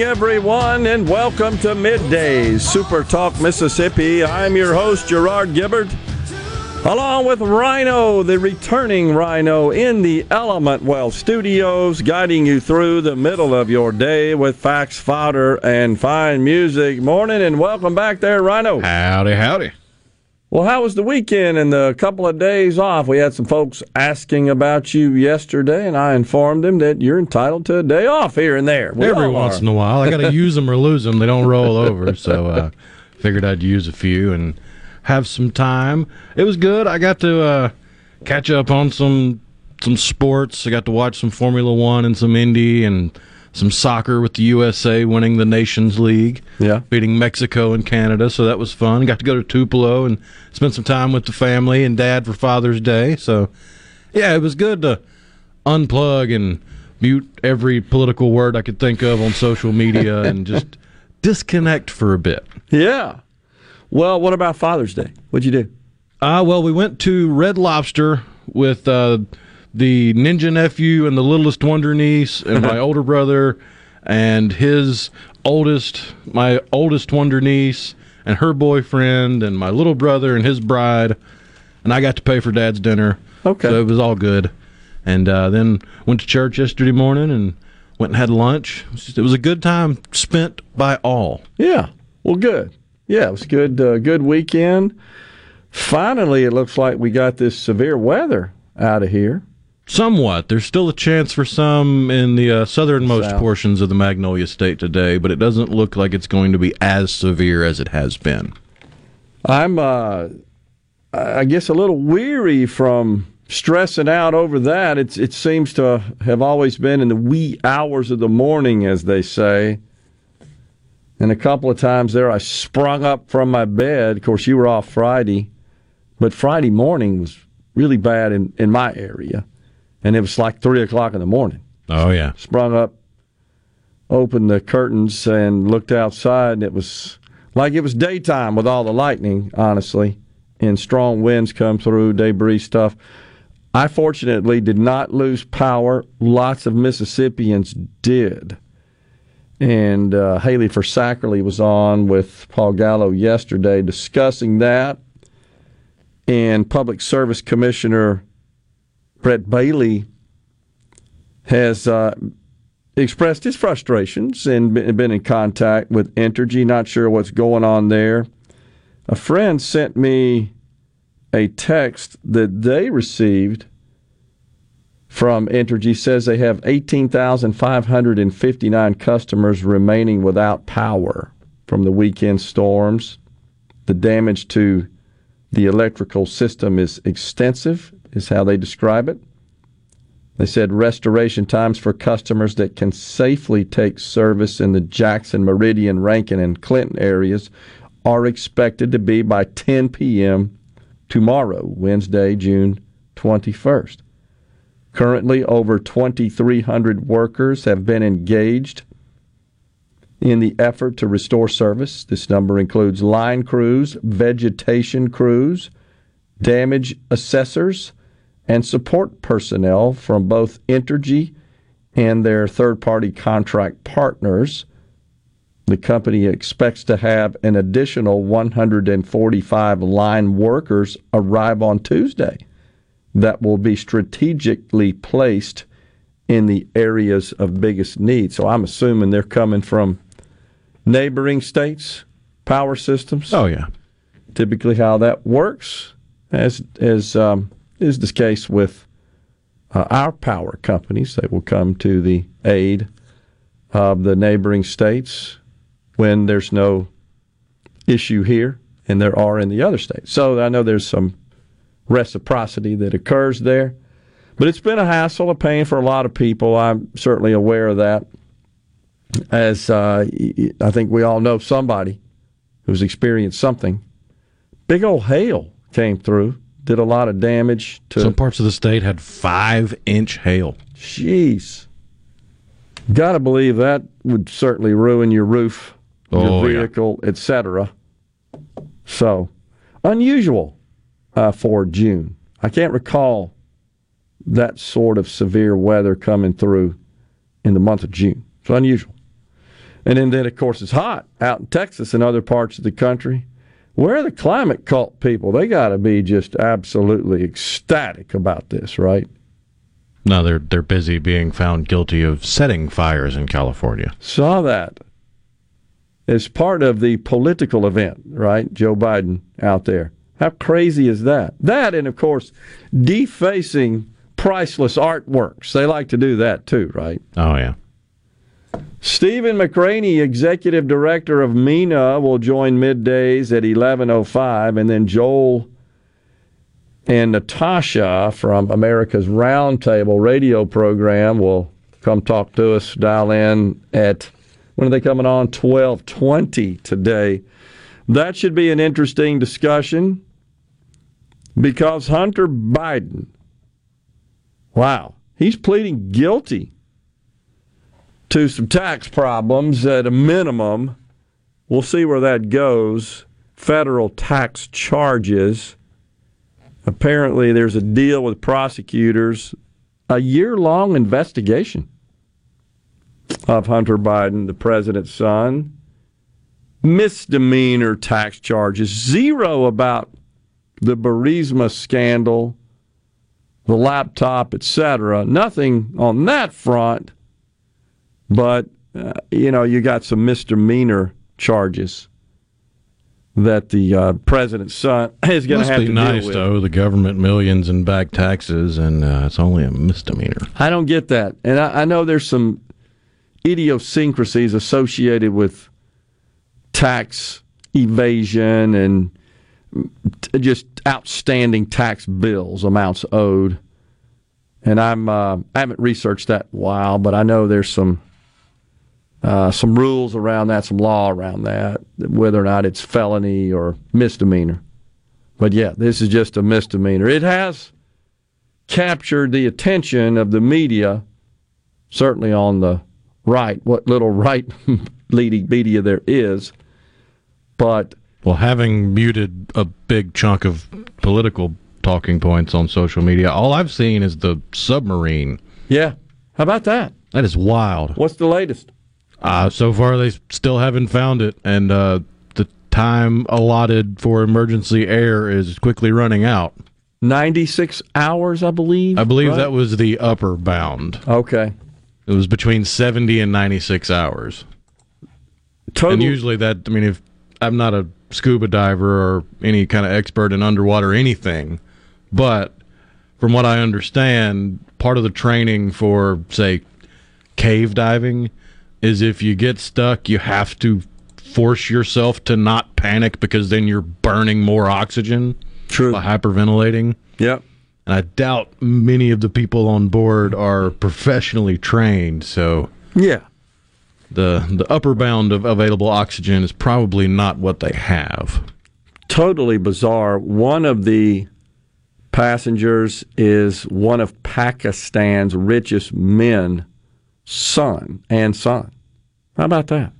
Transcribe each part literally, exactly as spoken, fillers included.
Everyone, and welcome to Middays, Super Talk Mississippi. I'm your host, Gerard Gibert, along with Rhino, the returning Rhino, in the Element Wealth Studios, guiding you through the middle of your day with facts, fodder, and fine music. Morning, and welcome back there, Rhino. Howdy, howdy. Well, how was the weekend and the couple of days off? We had some folks asking about you yesterday, and I informed them that you're entitled to a day off here and there. We Every once in a while. I got to use them or lose them. They don't roll over, so I uh, figured I'd use a few and have some time. It was good. I got to uh, catch up on some some sports. I got to watch some Formula One and some Indy and some soccer with the U S A winning the Nations League, yeah, beating Mexico and Canada, so that was fun. Got to go to Tupelo and spend some time with the family and Dad for Father's Day. So, yeah, it was good to unplug and mute every political word I could think of on social media and just disconnect for a bit. Yeah. Well, what about Father's Day? What'd you do? Uh, well, we went to Red Lobster with Uh, the ninja nephew and the littlest wonder niece and my older brother and his oldest, my oldest wonder niece and her boyfriend and my little brother and his bride. And I got to pay for Dad's dinner. Okay. So it was all good. And uh, then went to church yesterday morning and went and had lunch. It was, just, it was a good time spent by all. Yeah. Well, good. Yeah, it was a good, uh, good weekend. Finally, it looks like we got this severe weather out of here. Somewhat. There's still a chance for some in the uh, southernmost South. portions of the Magnolia State today, but it doesn't look like it's going to be as severe as it has been. I'm, uh, I guess, a little weary from stressing out over that. It's, it seems to have always been in the wee hours of the morning, as they say. And a couple of times there I sprung up from my bed. Of course, you were off Friday, but Friday morning was really bad in, in my area. And it was like three o'clock in the morning. Oh, yeah. Sprung up, opened the curtains, and looked outside, and it was like it was daytime with all the lightning, honestly, and strong winds come through, debris stuff. I fortunately did not lose power. Lots of Mississippians did. And uh, Haley Forsackerly was on with Paul Gallo yesterday discussing that, and Public Service Commissioner Brett Bailey has uh, expressed his frustrations and been in contact with Entergy. Not sure what's going on there. A friend sent me a text that they received from Entergy. Says they have eighteen thousand five hundred fifty-nine customers remaining without power from the weekend storms. The damage to the electrical system is extensive, is how they describe it. They said restoration times for customers that can safely take service in the Jackson, Meridian, Rankin, and Clinton areas are expected to be by ten p.m. tomorrow, Wednesday, June twenty-first. Currently, over twenty-three hundred workers have been engaged in the effort to restore service. This number includes line crews, vegetation crews, damage assessors, and support personnel from both Entergy and their third-party contract partners. The company expects to have an additional one hundred forty-five line workers arrive on Tuesday that will be strategically placed in the areas of biggest need. So I'm assuming they're coming from neighboring states, power systems. Oh, yeah. Typically how that works, as, as um, is the case with uh, our power companies. They will come to the aid of the neighboring states when there's no issue here, and there are in the other states. So I know there's some reciprocity that occurs there. But it's been a hassle, a pain for a lot of people. I'm certainly aware of that. As uh, I think we all know somebody who's experienced something. Big old hail came through, did a lot of damage to some parts of the state, had five inch hail. Jeez. Got to believe that would certainly ruin your roof, oh, your vehicle, yeah. et cetera. So, unusual uh, for June. I can't recall that sort of severe weather coming through in the month of June. It's unusual. And then, then, of course, it's hot out in Texas and other parts of the country. Where are the climate cult people? They got to be just absolutely ecstatic about this, right? No, they're they're busy being found guilty of setting fires in California. Saw that. As part of the political event, right? Joe Biden out there. How crazy is that? That and, of course, defacing priceless artworks. They like to do that too, right? Oh, yeah. Stephen McCraney, executive director of MENA, will join middays at eleven oh five, and then Joel and Natasha from America's Roundtable radio program will come talk to us, dial in at, when are they coming on? twelve twenty today. That should be an interesting discussion because Hunter Biden, wow, he's pleading guilty to some tax problems at a minimum. We'll see where that goes. Federal tax charges. Apparently, there's a deal with prosecutors, a year-long investigation of Hunter Biden, the president's son. Misdemeanor tax charges. Zero about the Burisma scandal, the laptop, et cetera. Nothing on that front, but, uh, you know, you got some misdemeanor charges that the uh, president's son is going to have to deal with. Must be nice to owe the government millions in back taxes, and uh, it's only a misdemeanor. I don't get that. And I, I know there's some idiosyncrasies associated with tax evasion and t- just outstanding tax bills, amounts owed. And I'm uh, I haven't researched that in a while, but I know there's some uh, some rules around that, some law around that, whether or not it's felony or misdemeanor. But yeah, this is just a misdemeanor. It has captured the attention of the media, certainly on the right, what little right leading media there is. But well, having muted a big chunk of political talking points on social media, all I've seen is the submarine. Yeah. How about that? That is wild. What's the latest? Uh, so far, they still haven't found it, and uh, the time allotted for emergency air is quickly running out. ninety-six hours, I believe? I believe right? That was the upper bound. Okay. It was between seventy and ninety-six hours. Total. And usually that, I mean, if I'm not a scuba diver or any kind of expert in underwater anything, but from what I understand, part of the training for, say, cave diving is if you get stuck, you have to force yourself to not panic because then you're burning more oxygen. True. By hyperventilating. Yep. And I doubt many of the people on board are professionally trained, so yeah, the the upper bound of available oxygen is probably not what they have. Totally bizarre. One of the passengers is one of Pakistan's richest men, son and son. How about that?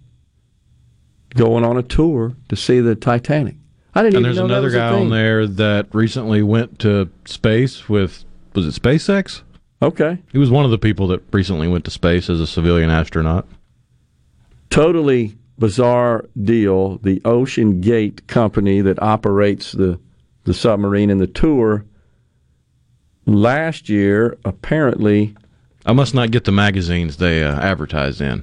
Going on a tour to see the Titanic. I didn't and even know that was a thing. And there's another guy on there that recently went to space with, was it SpaceX? Okay. He was one of the people that recently went to space as a civilian astronaut. Totally bizarre deal. The Ocean Gate company that operates the, the submarine and the tour last year, apparently... I must not get the magazines they uh, advertise in,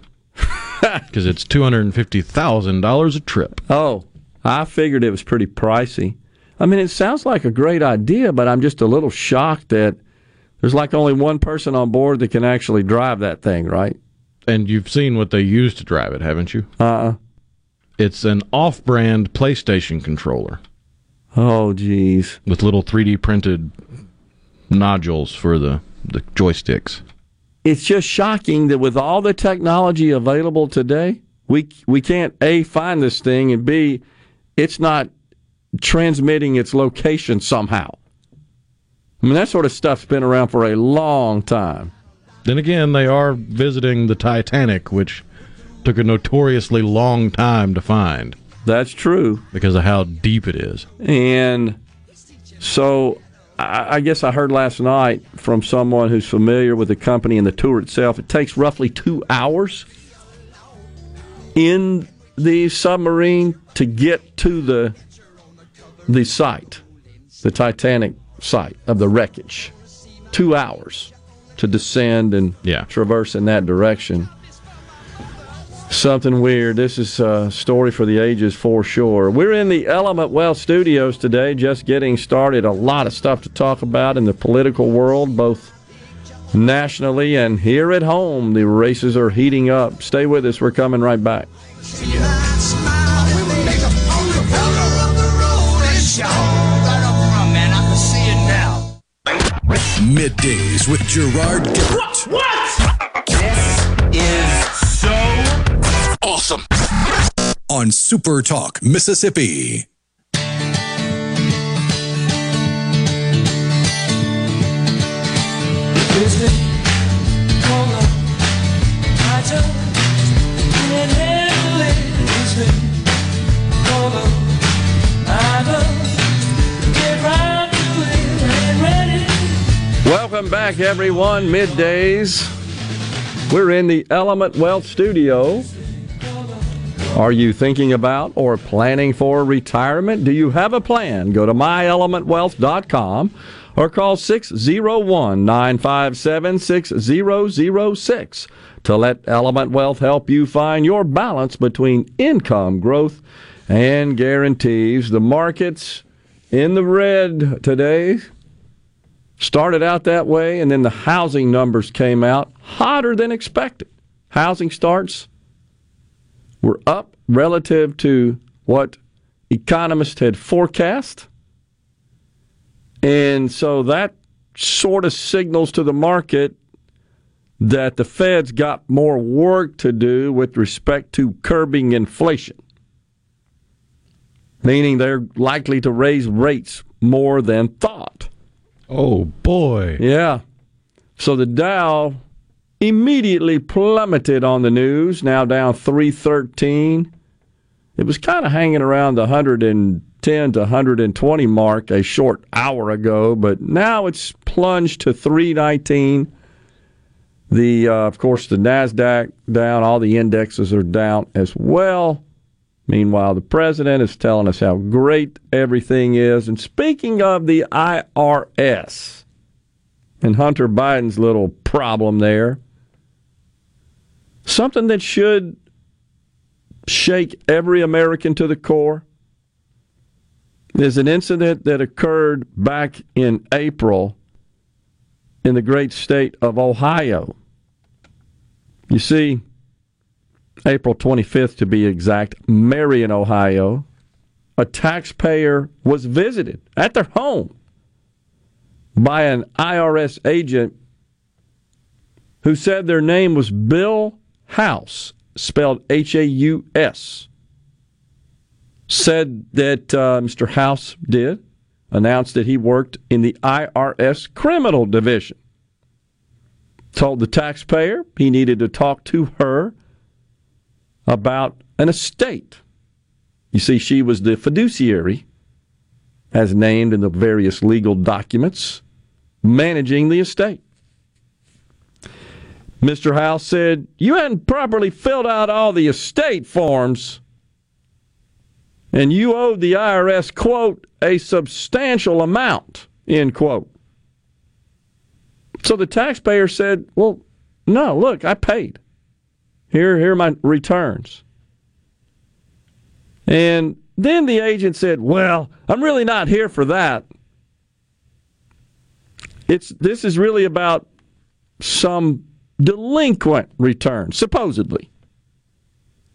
because it's two hundred fifty thousand dollars a trip. Oh, I figured it was pretty pricey. I mean, it sounds like a great idea, but I'm just a little shocked that there's like only one person on board that can actually drive that thing, right? And you've seen what they use to drive it, haven't you? Uh-uh. It's an off-brand PlayStation controller. Oh, geez. With little three D printed nodules for the, the joysticks. It's just shocking that with all the technology available today, we we can't, A, find this thing, and B, it's not transmitting its location somehow. I mean, that sort of stuff's been around for a long time. Then again, they are visiting the Titanic, which took a notoriously long time to find. That's true. Because of how deep it is. And so I guess I heard last night from someone who's familiar with the company and the tour itself, it takes roughly two hours in the submarine to get to the the site, the Titanic site of the wreckage. Two hours to descend and yeah. traverse in that direction. Something weird. This is a story for the ages for sure. We're in the Element Wealth studios today, just getting started. A lot of stuff to talk about in the political world, both nationally and here at home. The races are heating up. Stay with us. We're coming right back. Middays with Gerard Gibert. What? what? This is... awesome. On Super Talk Mississippi. Welcome back, everyone. Middays. We're in the Element Wealth Studio. Are you thinking about or planning for retirement? Do you have a plan? Go to my element wealth dot com or call six oh one, nine five seven, six oh oh six to let Element Wealth help you find your balance between income, growth, and guarantees. The markets in the red today started out that way, and then the housing numbers came out hotter than expected. Housing starts were up relative to what economists had forecast. And so that sort of signals to the market that the Fed's got more work to do with respect to curbing inflation, meaning they're likely to raise rates more than thought. Oh, boy. Yeah. So the Dow immediately plummeted on the news, now down three thirteen. It was kind of hanging around the one ten to one twenty mark a short hour ago, but now it's plunged to three nineteen. The uh, of course, the NASDAQ down, all the indexes are down as well. Meanwhile, the president is telling us how great everything is. And speaking of the I R S and Hunter Biden's little problem there, something that should shake every American to the core is an incident that occurred back in April in the great state of Ohio. You see, April twenty-fifth to be exact, Marion, Ohio, a taxpayer was visited at their home by an I R S agent who said their name was Bill House, spelled H A U S, said that uh, Mister House did, announced that he worked in the I R S criminal division, told the taxpayer he needed to talk to her about an estate. You see, she was the fiduciary, as named in the various legal documents, managing the estate. Mister House said, "You hadn't properly filled out all the estate forms, and you owed the I R S, quote, a substantial amount, end quote." So the taxpayer said, well, no, look, I paid. Here, here are my returns. And then the agent said, well, I'm really not here for that. It's this is really about some delinquent return, supposedly,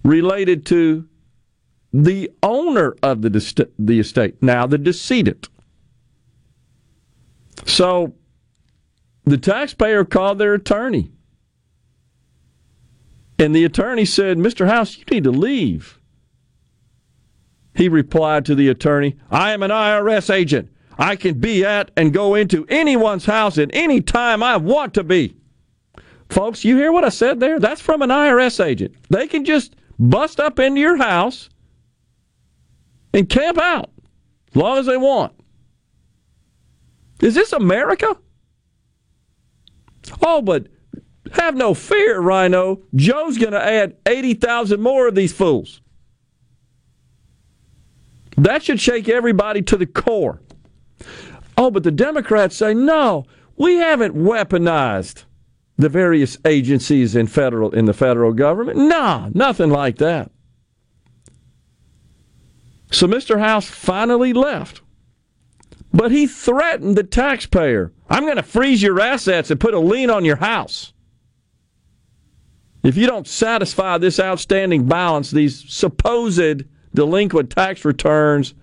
related to the owner of the the estate, now the decedent. So the taxpayer called their attorney. And the attorney said, Mister House, you need to leave. He replied to the attorney, I am an I R S agent. I can be at and go into anyone's house at any time I want to be. Folks, you hear what I said there? That's from an I R S agent. They can just bust up into your house and camp out as long as they want. Is this America? Oh, but have no fear, Rhino. Joe's going to add eighty thousand more of these fools. That should shake everybody to the core. Oh, but the Democrats say, no, we haven't weaponized the various agencies in federal in the federal government. Nah, nothing like that. So Mister House finally left. But he threatened the taxpayer. I'm going to freeze your assets and put a lien on your house if you don't satisfy this outstanding balance, these supposed delinquent tax returns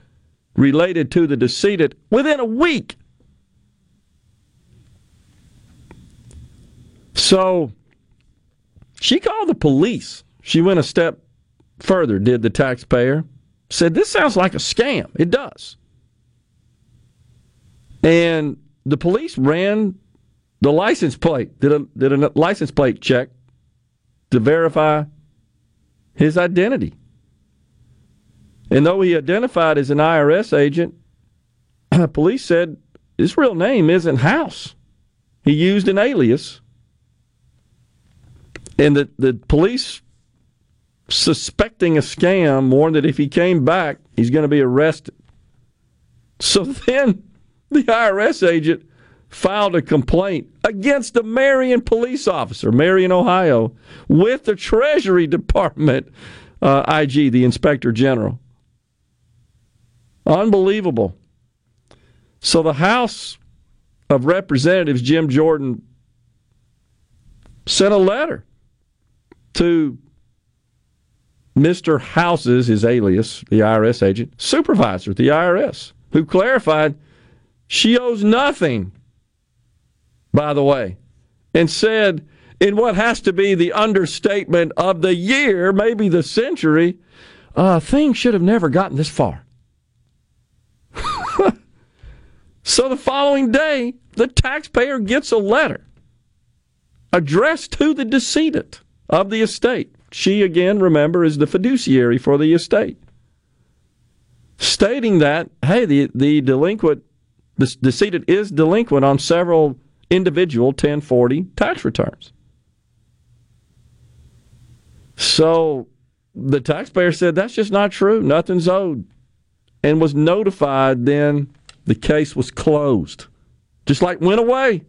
related to the decedent, within a week. So she called the police. She went a step further, did the taxpayer. Said, this sounds like a scam. It does. And the police ran the license plate, did a, did a license plate check to verify his identity. And though he identified as an I R S agent, police said his real name isn't House. He used an alias. And the, the police, suspecting a scam, warned that if he came back, he's going to be arrested. So then the I R S agent filed a complaint against a Marion police officer, Marion, Ohio, with the Treasury Department, uh, I G, the Inspector General. Unbelievable. So the House of Representatives, Jim Jordan, sent a letter to Mister House's, his alias, the I R S agent, supervisor at the I R S, who clarified she owes nothing, by the way, and said, in what has to be the understatement of the year, maybe the century, uh, things should have never gotten this far. So the following day, the taxpayer gets a letter addressed to the decedent of the estate. She, again, remember, is the fiduciary for the estate. Stating that, hey, the, the delinquent, the decedent is delinquent on several individual ten forty tax returns. So the taxpayer said, that's just not true. Nothing's owed. And was notified then the case was closed. Just like went away.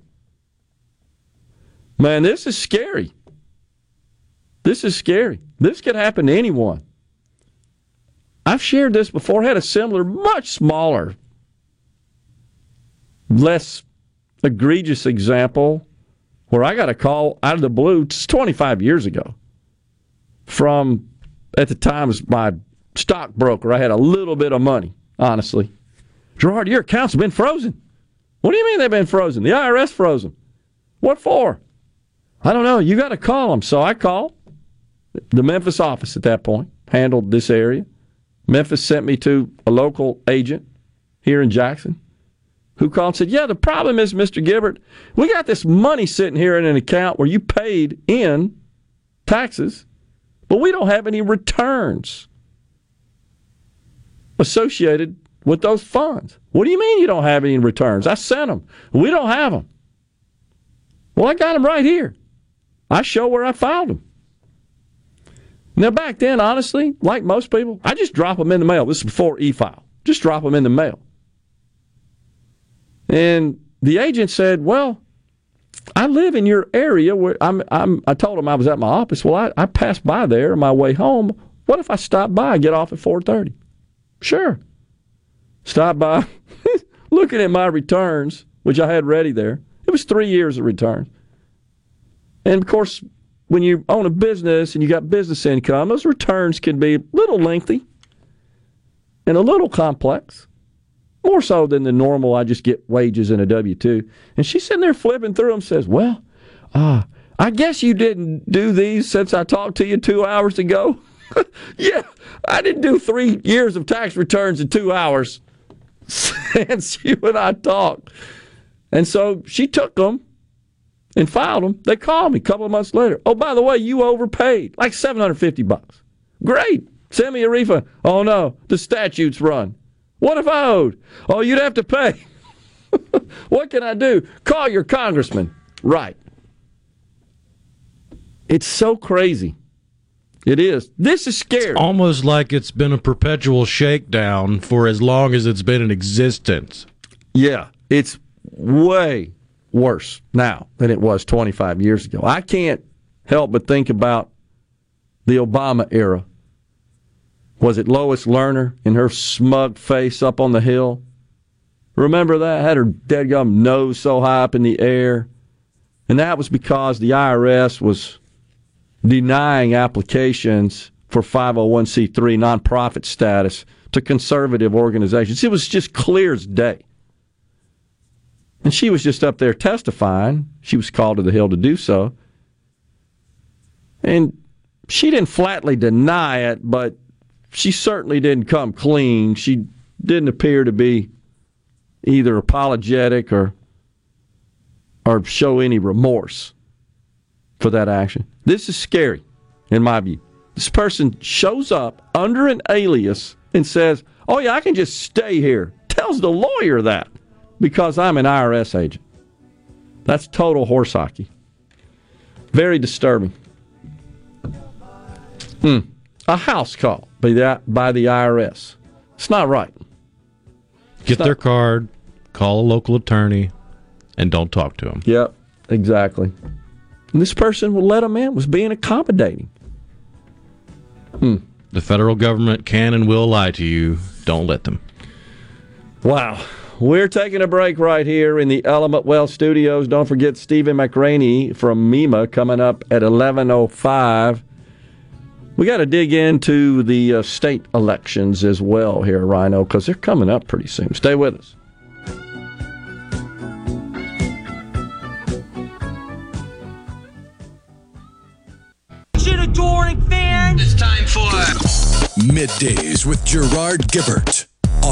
Man, this is scary. This is scary. This could happen to anyone. I've shared this before. I had a similar, much smaller, less egregious example where I got a call out of the blue. It's twenty-five years ago from, at the time, was my stockbroker. I had a little bit of money, honestly. Gerard, your accounts have been frozen. What do you mean they've been frozen? The I R S froze them. What for? I don't know. You got to call them. So I called the Memphis office at that point, handled this area. Memphis sent me to a local agent here in Jackson who called and said, yeah, the problem is, Mister Gibert, we got this money sitting here in an account where you paid in taxes, but we don't have any returns associated with those funds. What do you mean you don't have any returns? I sent them. We don't have them. Well, I got them right here. I show where I filed them. Now, back then, honestly, like most people, I just drop them in the mail. This is before e-file. Just drop them in the mail. And the agent said, well, I live in your area. Where I'm, I'm, I told him I was at my office. Well, I, I passed by there on my way home. What if I stop by and get off at four thirty? Sure. Stop by. Looking at my returns, which I had ready there. It was three years of returns. And, of course, when you own a business and you got business income, those returns can be a little lengthy and a little complex, more so than the normal, I just get wages in a W two. And she's sitting there flipping through them and says, well, uh, I guess you didn't do these since I talked to you two hours ago. Yeah, I didn't do three years of tax returns in two hours since you and I talked. And so she took them and filed them. They called me a couple of months later. Oh, by the way, you overpaid, like seven hundred fifty bucks. Great. Send me a refund. Oh, no, the statutes run. What if I owed? Oh, you'd have to pay. What can I do? Call your congressman. Right. It's so crazy. It is. This is scary. It's almost like it's been a perpetual shakedown for as long as it's been in existence. Yeah, it's way worse now than it was twenty-five years ago. I can't help but think about the Obama era. Was it Lois Lerner and her smug face up on the hill? Remember that? Had her dadgum nose so high up in the air. And that was because the I R S was denying applications for five oh one c three nonprofit status to conservative organizations. It was just clear as day. And she was just up there testifying. She was called to the Hill to do so. And she didn't flatly deny it, but she certainly didn't come clean. She didn't appear to be either apologetic or or show any remorse for that action. This is scary, in my view. This person shows up under an alias and says, oh, yeah, I can just stay here. Tells the lawyer that because I'm an I R S agent. That's total horse hockey. Very disturbing. Hmm. A house call by the, by the I R S. It's not right. It's Get not, their card, call a local attorney, and don't talk to them. Yep, exactly. And this person will let him in, was being accommodating. Hmm. The federal government can and will lie to you. Don't let them. Wow. We're taking a break right here in the Element Wealth Studios. Don't forget Stephen McCraney from MEMA coming up at eleven oh five. We got to dig into the uh, state elections as well here, Rhino, because they're coming up pretty soon. Stay with us. It's time for Middays with Gerard Gibert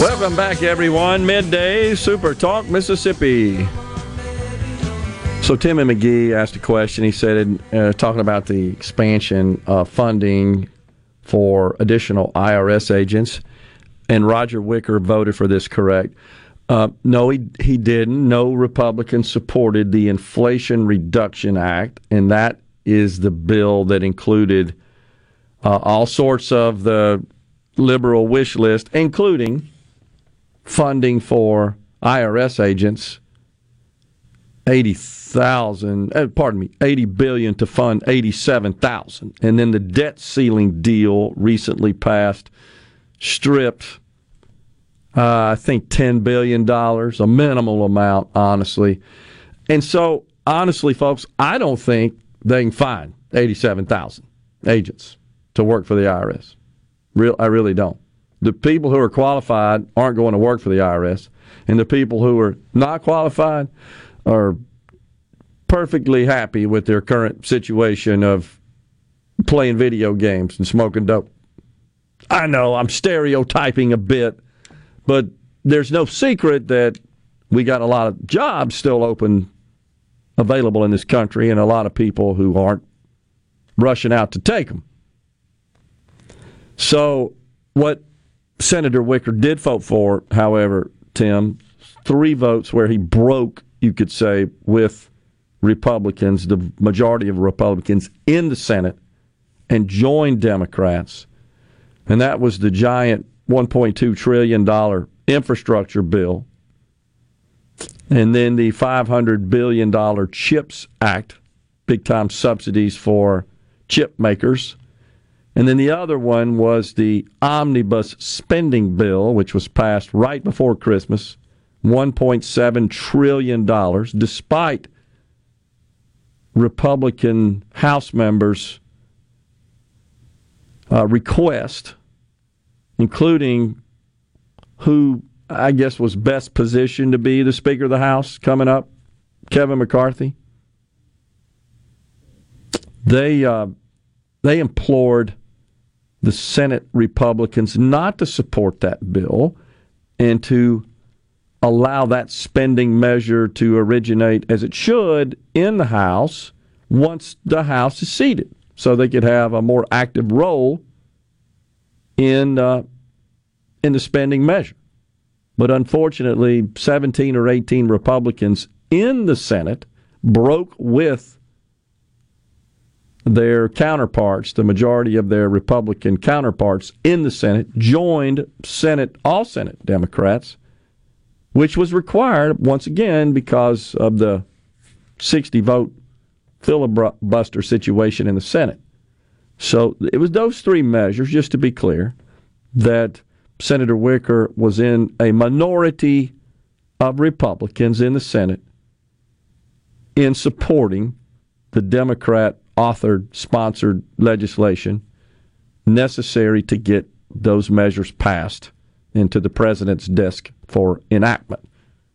Welcome back, everyone. Midday Super Talk Mississippi. So Tim and McGee asked a question. He said, uh, talking about the expansion of funding for additional I R S agents, and Roger Wicker voted for this, correct? Uh, no, he, he didn't. No Republicans supported the Inflation Reduction Act, and that is the bill that included uh, all sorts of the liberal wish list, including funding for I R S agents, eighty thousand, pardon me, eighty billion dollars to fund eighty-seven thousand. And then the debt ceiling deal recently passed stripped, uh, I think, ten billion dollars, a minimal amount, honestly. And so, honestly, folks, I don't think they can find eighty-seven thousand agents to work for the I R S. Real, I really don't. The people who are qualified aren't going to work for the I R S, and the people who are not qualified are perfectly happy with their current situation of playing video games and smoking dope. I know I'm stereotyping a bit, but there's no secret that we got a lot of jobs still open, available in this country, and a lot of people who aren't rushing out to take them. So what Senator Wicker did vote for, however, Tim, three votes where he broke, you could say, with Republicans, the majority of Republicans in the Senate, and joined Democrats. And that was the giant one point two trillion dollars infrastructure bill, and then the five hundred billion dollars CHIPS Act, big-time subsidies for chip makers. And then the other one was the omnibus spending bill, which was passed right before Christmas, one point seven trillion dollars, despite Republican House members' uh, request, including who I guess was best positioned to be the Speaker of the House coming up, Kevin McCarthy. They uh, they implored the Senate Republicans not to support that bill and to allow that spending measure to originate, as it should, in the House once the House is seated, so they could have a more active role in uh, in the spending measure. But unfortunately, seventeen or eighteen Republicans in the Senate broke with their counterparts, the majority of their Republican counterparts in the Senate, joined Senate, all Senate Democrats, which was required, once again, because of the sixty-vote filibuster situation in the Senate. So it was those three measures, just to be clear, that Senator Wicker was in a minority of Republicans in the Senate in supporting the Democrat-authored, sponsored legislation necessary to get those measures passed into the president's desk for enactment.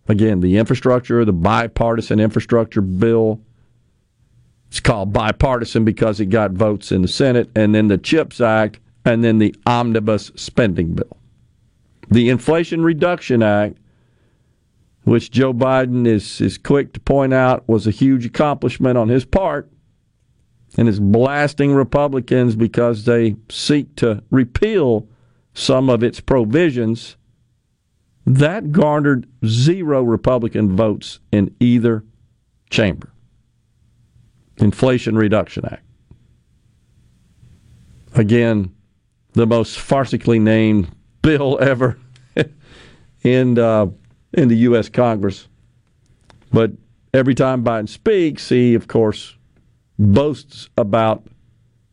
Again, the infrastructure, the bipartisan infrastructure bill, it's called bipartisan because it got votes in the Senate, and then the CHIPS Act, and then the omnibus spending bill. The Inflation Reduction Act, which Joe Biden is, is quick to point out was a huge accomplishment on his part, and is blasting Republicans because they seek to repeal some of its provisions, that garnered zero Republican votes in either chamber. Inflation Reduction Act. Again, the most farcically named bill ever in uh, in the U S Congress. But every time Biden speaks, he, of course, boasts about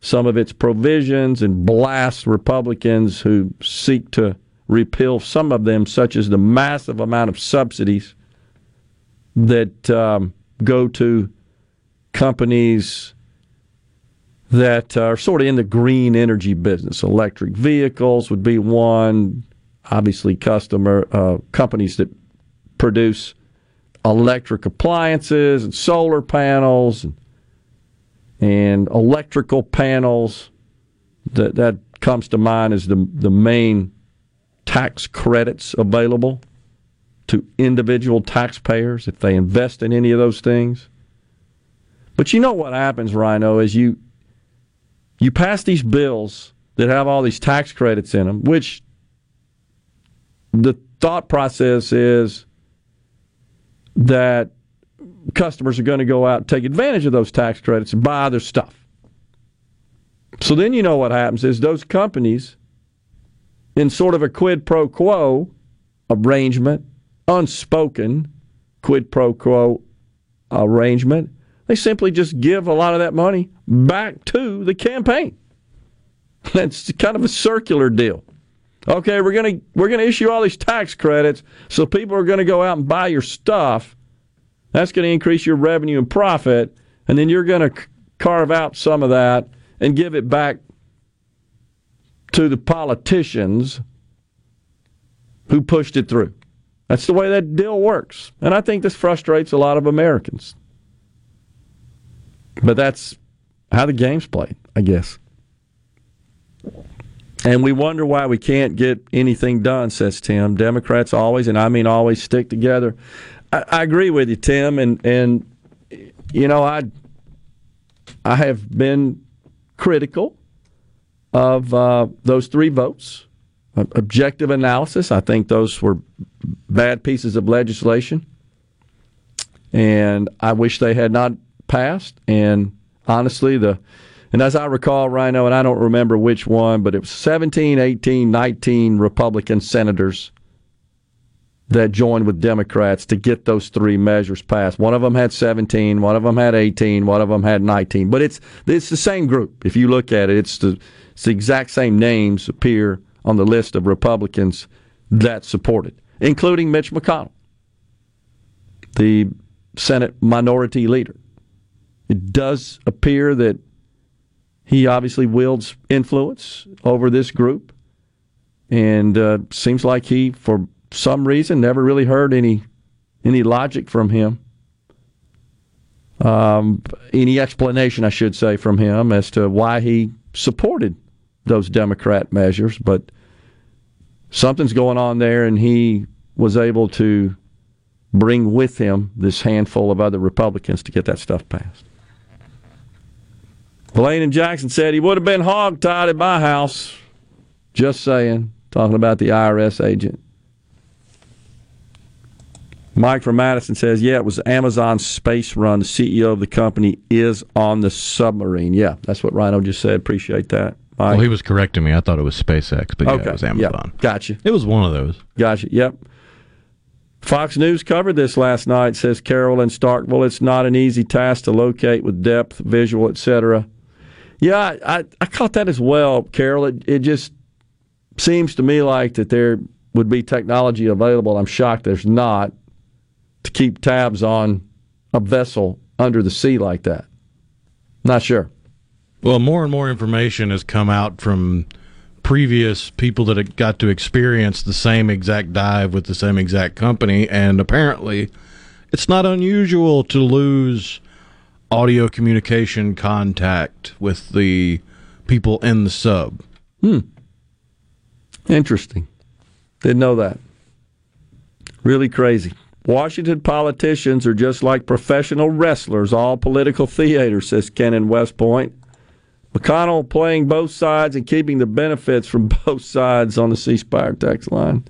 some of its provisions and blasts Republicans who seek to repeal some of them, such as the massive amount of subsidies that um, go to companies that are sort of in the green energy business. Electric vehicles would be one. Obviously, customer uh, companies that produce electric appliances and solar panels and, and electrical panels. That that comes to mind as the the main tax credits available to individual taxpayers if they invest in any of those things. But you know what happens, Rhino, is you you pass these bills that have all these tax credits in them, which the thought process is that customers are going to go out and take advantage of those tax credits and buy their stuff. So then you know what happens is those companies, in sort of a quid pro quo arrangement, unspoken quid pro quo arrangement, they simply just give a lot of that money back to the campaign. That's kind of a circular deal. Okay, we're going to we're going to issue all these tax credits, so people are going to go out and buy your stuff. That's going to increase your revenue and profit, and then you're going to carve out some of that and give it back to the politicians who pushed it through. That's the way that deal works. And I think this frustrates a lot of Americans. But that's how the game's played, I guess. And we wonder why we can't get anything done, says Tim. Democrats always, and I mean always, stick together I, I agree with you, Tim, and and you know I I have been critical of uh, those three votes. Objective analysis, I think those were bad pieces of legislation, and I wish they had not passed. And honestly, the and as I recall, Rhino, and I don't remember which one, but it was seventeen, eighteen, nineteen Republican senators that joined with Democrats to get those three measures passed. One of them had seventeen, one of them had eighteen, one of them had nineteen. But it's it's the same group. If you look at it, it's the, it's the exact same names appear on the list of Republicans that support it, including Mitch McConnell, the Senate minority leader. It does appear that he obviously wields influence over this group, and uh, seems like he, for some reason, never really heard any any logic from him, um, any explanation, I should say, from him as to why he supported those Democrat measures. But something's going on there, and he was able to bring with him this handful of other Republicans to get that stuff passed. Blaine and Jackson said he would have been hog-tied at my house. Just saying. Talking about the I R S agent. Mike from Madison says, yeah, it was Amazon's space run. The C E O of the company is on the submarine. Yeah, that's what Rhino just said. Appreciate that. Mike. Well, he was correcting me. I thought it was SpaceX, but okay. Yeah, it was Amazon. Yep. Gotcha. It was one of those. Gotcha, yep. Fox News covered this last night, says Carol in Starkville. It's not an easy task to locate with depth, visual, et cetera. Yeah, I, I, I caught that as well, Carol. It, it just seems to me like that there would be technology available. I'm shocked there's not, to keep tabs on a vessel under the sea like that. Not sure. Well, more and more information has come out from previous people that got to experience the same exact dive with the same exact company, and apparently it's not unusual to lose audio communication contact with the people in the sub. Hmm. Interesting. Didn't know that. Really crazy. Washington politicians are just like professional wrestlers, all political theater, says Ken in West Point. McConnell playing both sides and keeping the benefits from both sides on the ceasefire text line.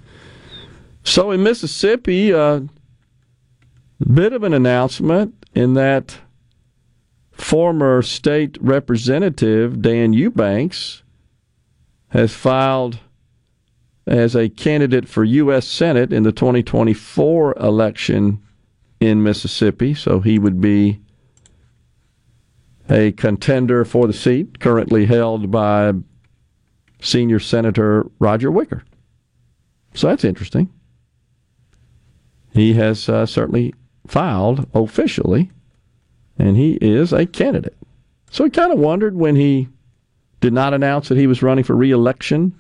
So in Mississippi, a uh, bit of an announcement in that former state representative Dan Eubanks has filed as a candidate for U S Senate in the twenty twenty-four election in Mississippi. So he would be a contender for the seat currently held by senior Senator Roger Wicker. So that's interesting. He has uh, certainly filed officially, and he is a candidate. So he kind of wondered when he did not announce that he was running for re-election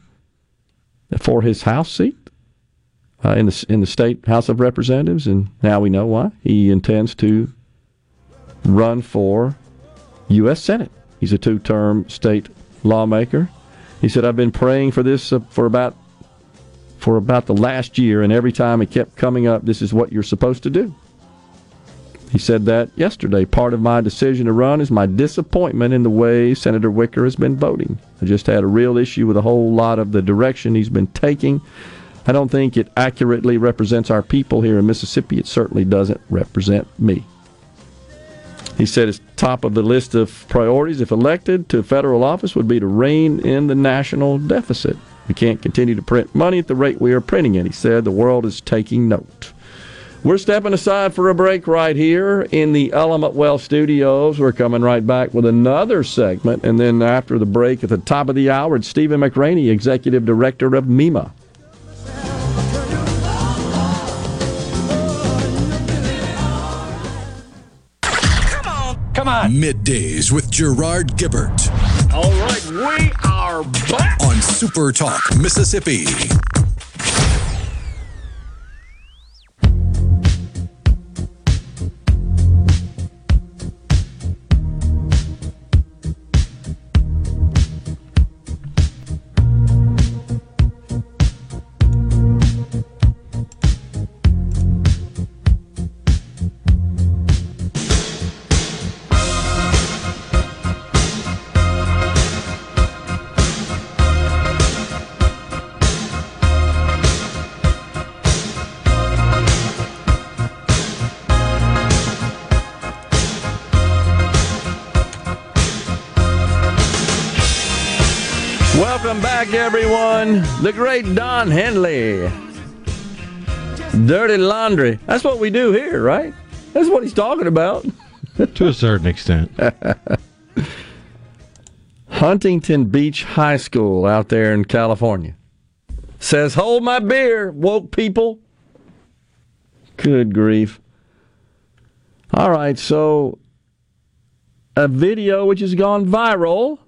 for his House seat uh, in the in the State House of Representatives, and now we know why. He intends to run for U S Senate. He's a two-term state lawmaker. He said, I've been praying for this uh, for about for about the last year, and every time it kept coming up, this is what you're supposed to do. He said that yesterday. Part of my decision to run is my disappointment in the way Senator Wicker has been voting. I just had a real issue with a whole lot of the direction he's been taking. I don't think it accurately represents our people here in Mississippi. It certainly doesn't represent me. He said it's top of the list of priorities, if elected to federal office, would be to rein in the national deficit. We can't continue to print money at the rate we are printing it. He said the world is taking note. We're stepping aside for a break right here in the Element Wealth Studios. We're coming right back with another segment. And then after the break at the top of the hour, it's Stephen McCraney, Executive Director of MEMA. Middays with Gerard Gibert. All right, we are back on Super Talk Mississippi. Welcome back, everyone. The great Don Henley. Dirty laundry. That's what we do here, right? That's what he's talking about. To a certain extent. Huntington Beach High School out there in California says, hold my beer, woke people. Good grief. All right, so a video which has gone viral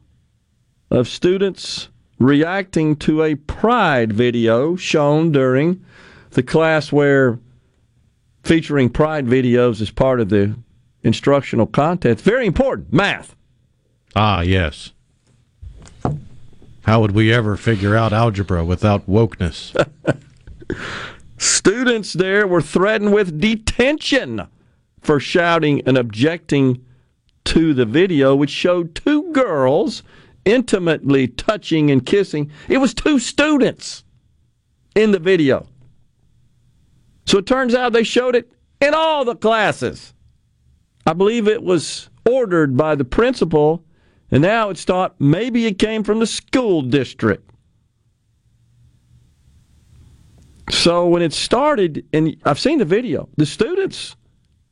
of students reacting to a pride video shown during the class where featuring pride videos as part of the instructional content. Very important. Math. Ah, yes. How would we ever figure out algebra without wokeness? Students there were threatened with detention for shouting and objecting to the video, which showed two girls intimately touching and kissing. It was two students in the video. So it turns out they showed it in all the classes. I believe it was ordered by the principal, and now it's thought maybe it came from the school district. So when it started, and I've seen the video, the students,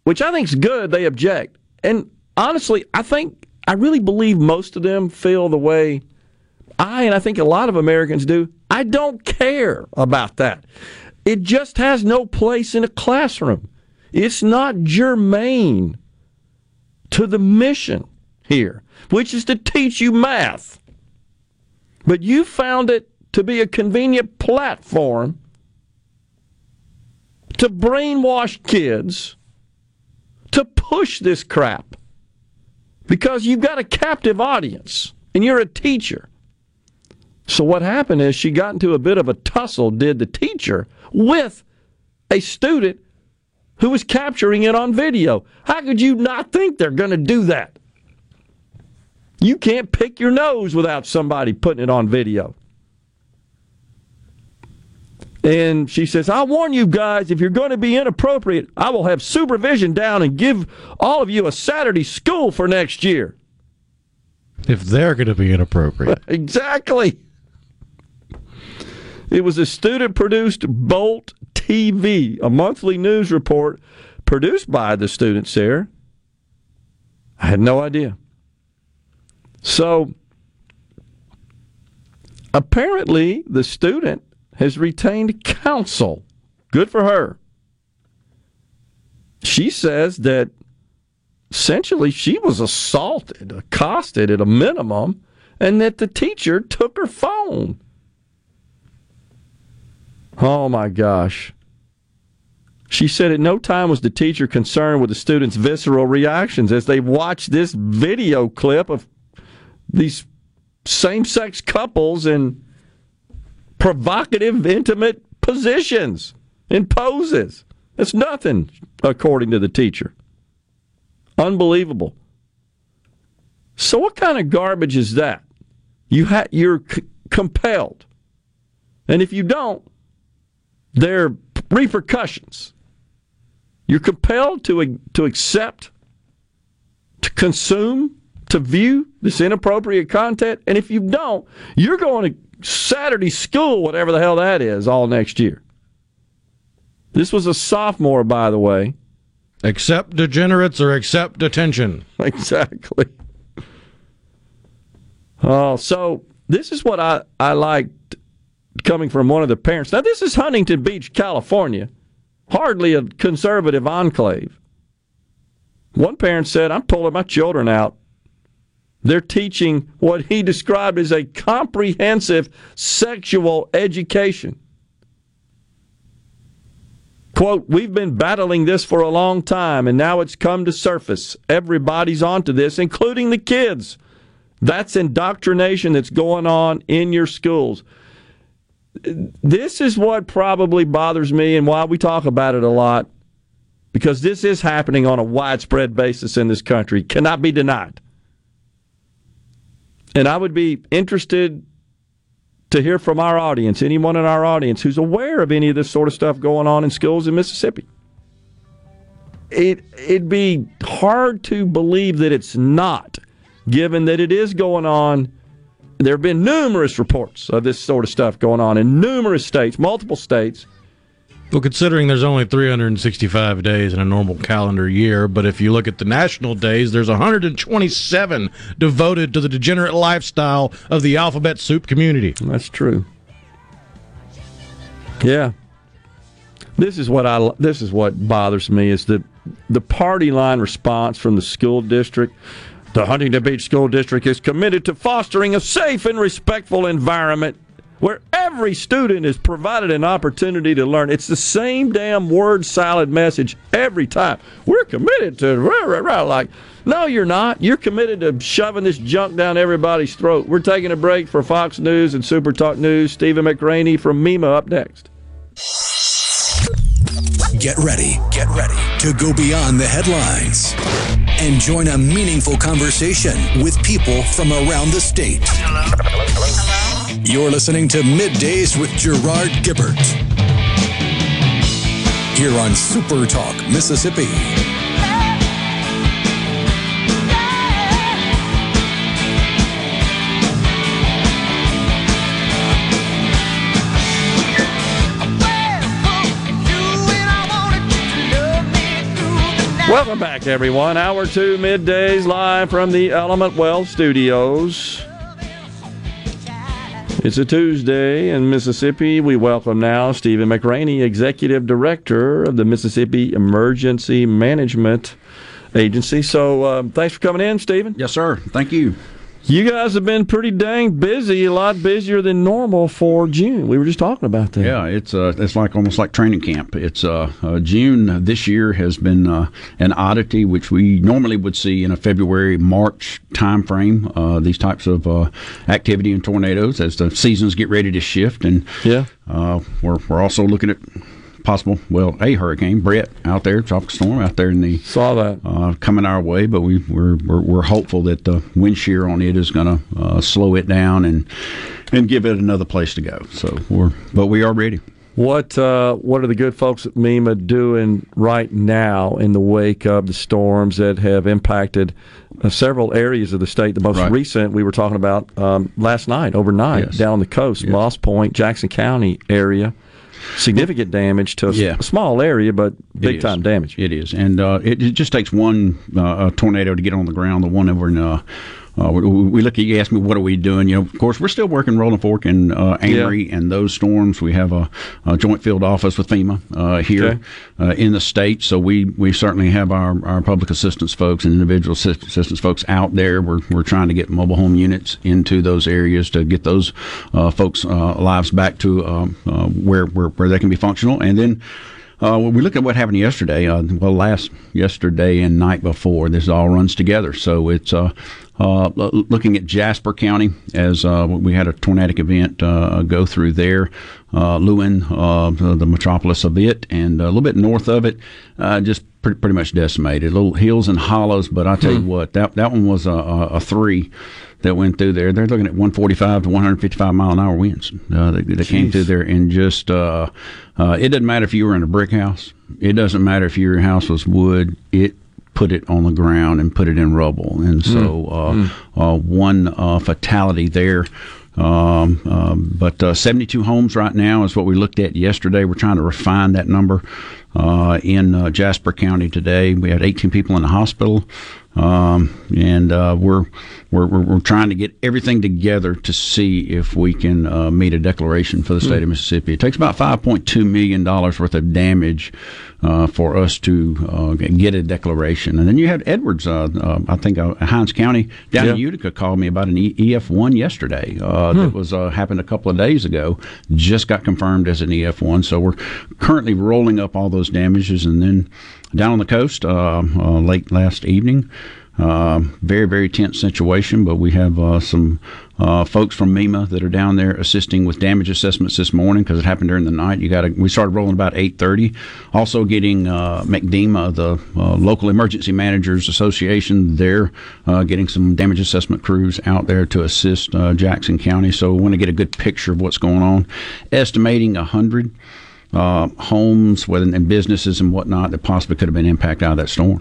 which I think is good, they object. And honestly, I think, I really believe most of them feel the way I, and I think a lot of Americans do, I don't care about that. It just has no place in a classroom. It's not germane to the mission here, which is to teach you math. But you found it to be a convenient platform to brainwash kids, to push this crap, because you've got a captive audience, and you're a teacher. So what happened is she got into a bit of a tussle, did the teacher, with a student who was capturing it on video. How could you not think they're going to do that? You can't pick your nose without somebody putting it on video. And she says, I warn you guys, if you're going to be inappropriate, I will have supervision down and give all of you a Saturday school for next year. If they're going to be inappropriate. Exactly. It was a student-produced Bolt T V, a monthly news report produced by the students there. I had no idea. So, apparently, the student has retained counsel. Good for her. She says that essentially she was assaulted, accosted at a minimum, and that the teacher took her phone. Oh my gosh. She said at no time was the teacher concerned with the students' visceral reactions as they watched this video clip of these same-sex couples in provocative, intimate positions and poses. It's nothing, according to the teacher. Unbelievable. So what kind of garbage is that? You ha- you're c- compelled. And if you don't, there are repercussions. You're compelled to, to accept, to consume, to view this inappropriate content. And if you don't, you're going to Saturday school, whatever the hell that is, all next year. This was a sophomore, by the way. Accept degenerates or accept detention. Exactly. Oh, so this is what I, I liked coming from one of the parents. Now, this is Huntington Beach, California. Hardly a conservative enclave. One parent said, I'm pulling my children out. They're teaching what he described as a comprehensive sexual education. Quote, we've been battling this for a long time, and now it's come to surface. Everybody's onto this, including the kids. That's indoctrination that's going on in your schools. This is what probably bothers me and why we talk about it a lot, because this is happening on a widespread basis in this country. It cannot be denied. And I would be interested to hear from our audience, anyone in our audience who's aware of any of this sort of stuff going on in schools in Mississippi. It, it'd be hard to believe that it's not, given that it is going on there have been numerous reports of this sort of stuff going on in numerous states, multiple states. Well, considering there's only three hundred sixty-five days in a normal calendar year, but if you look at the national days, there's one hundred twenty-seven devoted to the degenerate lifestyle of the alphabet soup community. That's true. Yeah. This is what I this is what bothers me is the the party line response from the school district. The Huntington Beach School District is committed to fostering a safe and respectful environment where every student is provided an opportunity to learn. It's the same damn word salad message every time. We're committed to rah, rah, rah. Like, no, you're not. You're committed to shoving this junk down everybody's throat. We're taking a break for Fox News and Super Talk News. Stephen McCraney from MEMA up next. Get ready, get ready to go beyond the headlines and join a meaningful conversation with people from around the state. Hello. Hello. Hello. You're listening to Middays with Gerard Gibert here on Super Talk Mississippi. Welcome back, everyone. Hour two, Middays, live from the Element Wealth Studios. It's a Tuesday in Mississippi. We welcome now Stephen McCraney, Executive Director of the Mississippi Emergency Management Agency. So um, thanks for coming in, Stephen. Yes, sir. Thank you. You guys have been pretty dang busy, a lot busier than normal for June. We were just talking about that. Yeah, it's uh, it's like almost like training camp. It's uh, uh, June this year has been uh, an oddity, which we normally would see in a February, March time frame, uh, these types of uh, activity and tornadoes as the seasons get ready to shift. And yeah, uh, we're we're also looking at possible, well, a hurricane, Brett, out there, tropical storm out there in the saw that uh, coming our way, but we we're, we're we're hopeful that the wind shear on it is going to uh, slow it down and and give it another place to go. So we're but we are ready. What uh, what are the good folks at MEMA doing right now in the wake of the storms that have impacted uh, several areas of the state? The most right. recent we were talking about um, last night, overnight, yes. down on the coast, yes. Moss Point, Jackson County area. Significant damage to a yeah. small area, but big-time damage. It is. And uh, it, it just takes one uh, tornado to get on the ground, the one over in uh Uh, we, we look at you, ask me, what are we doing? You know, of course, we're still working Rolling Fork and uh, Amory yeah. and those storms. We have a, a joint field office with FEMA uh, here okay. uh, in the state. So we, we certainly have our, our public assistance folks and individual assistance folks out there. We're we're trying to get mobile home units into those areas to get those uh, folks' uh, lives back to um, uh, where, where where they can be functional. And then Uh, when we look at what happened yesterday, uh, well, last yesterday and night before, this all runs together. So it's uh, uh, looking at Jasper County as uh, we had a tornadic event uh, go through there. Uh, Lewin, uh, the metropolis of it, and a little bit north of it, uh, just pretty, pretty much decimated. Little hills and hollows, but I tell hmm. you what, that that one was a, a three that went through there. They're looking at one forty-five to one fifty-five mile an hour winds uh, that, that came through there, and just uh, uh, it doesn't matter if you were in a brick house. It doesn't matter if your house was wood. It put it on the ground and put it in rubble, and so uh, mm. uh, one uh, fatality there. Um, um, but uh, seventy-two homes right now is what we looked at yesterday. We're trying to refine that number uh, in uh, Jasper County today. We had eighteen people in the hospital. Um, and uh, we're, we're we're trying to get everything together to see if we can uh, meet a declaration for the state mm. of Mississippi. It takes about five point two million dollars worth of damage uh, for us to uh, get a declaration. And then you had Edwards, uh, uh, I think uh, Hinds County down yeah. in Utica called me about an E F one yesterday uh, hmm. that was uh, happened a couple of days ago, just got confirmed as an E F one. So we're currently rolling up all those damages. And then down on the coast uh, uh, late last evening. Uh, very, very tense situation, but we have uh, some uh, folks from MEMA that are down there assisting with damage assessments this morning because it happened during the night. You got we started rolling about eight thirty. Also getting uh, MCDEMA, the uh, Local Emergency Managers Association, they're uh, getting some damage assessment crews out there to assist uh, Jackson County. So we want to get a good picture of what's going on. Estimating one hundred uh, homes and businesses and whatnot that possibly could have been impacted out of that storm.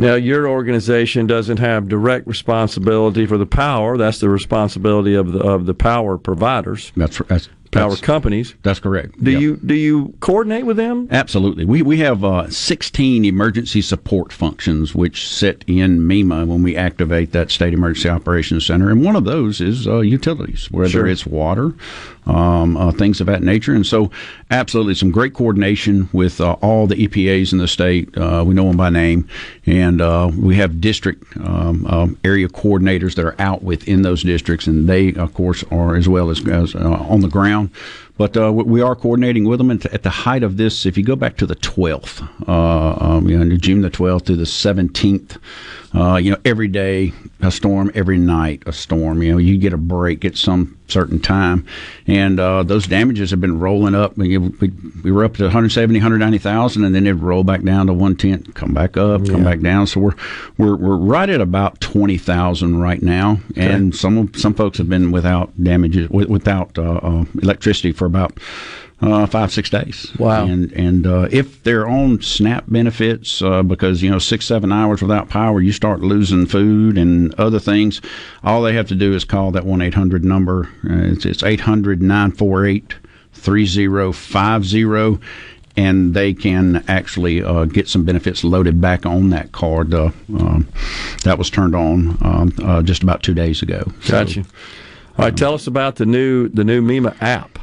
Now, your organization doesn't have direct responsibility for the power. That's the responsibility of the of the power providers. That's that's power that's, companies. That's correct. Do yep. you do you coordinate with them? Absolutely. We we have uh, sixteen emergency support functions which sit in MEMA when we activate that State Emergency Operations Center, and one of those is uh, utilities, whether sure. it's water, um, uh, things of that nature. And so, absolutely, some great coordination with uh, all the E P As in the state. Uh, we know them by name, and uh, we have district um, um, area coordinators that are out within those districts, and they, of course, are as well as, as uh, on the ground. But uh, we are coordinating with them. And at the height of this, if you go back to the twelfth, uh, um, you know, June the twelfth through the seventeenth, uh, you know, every day a storm, every night a storm. You know, you get a break at some certain time, and uh, those damages have been rolling up. We, we, we were up to one hundred seventy, one hundred ninety thousand, and then it rolled back down to one ten, come back up, come yeah. back down. So we're we're we're right at about twenty thousand right now, okay. and some some folks have been without damages, without uh, uh, electricity for about uh, five six days. Wow! And and uh, if they're on SNAP benefits, uh, because you know six seven hours without power, you start losing food and other things. All they have to do is call that one eight hundred number. Uh, it's it's eight hundred nine four eight three zero five zero, and they can actually uh, get some benefits loaded back on that card uh, um, that was turned on um, uh, just about two days ago. Gotcha. So, all right, tell us about the new the new MEMA app.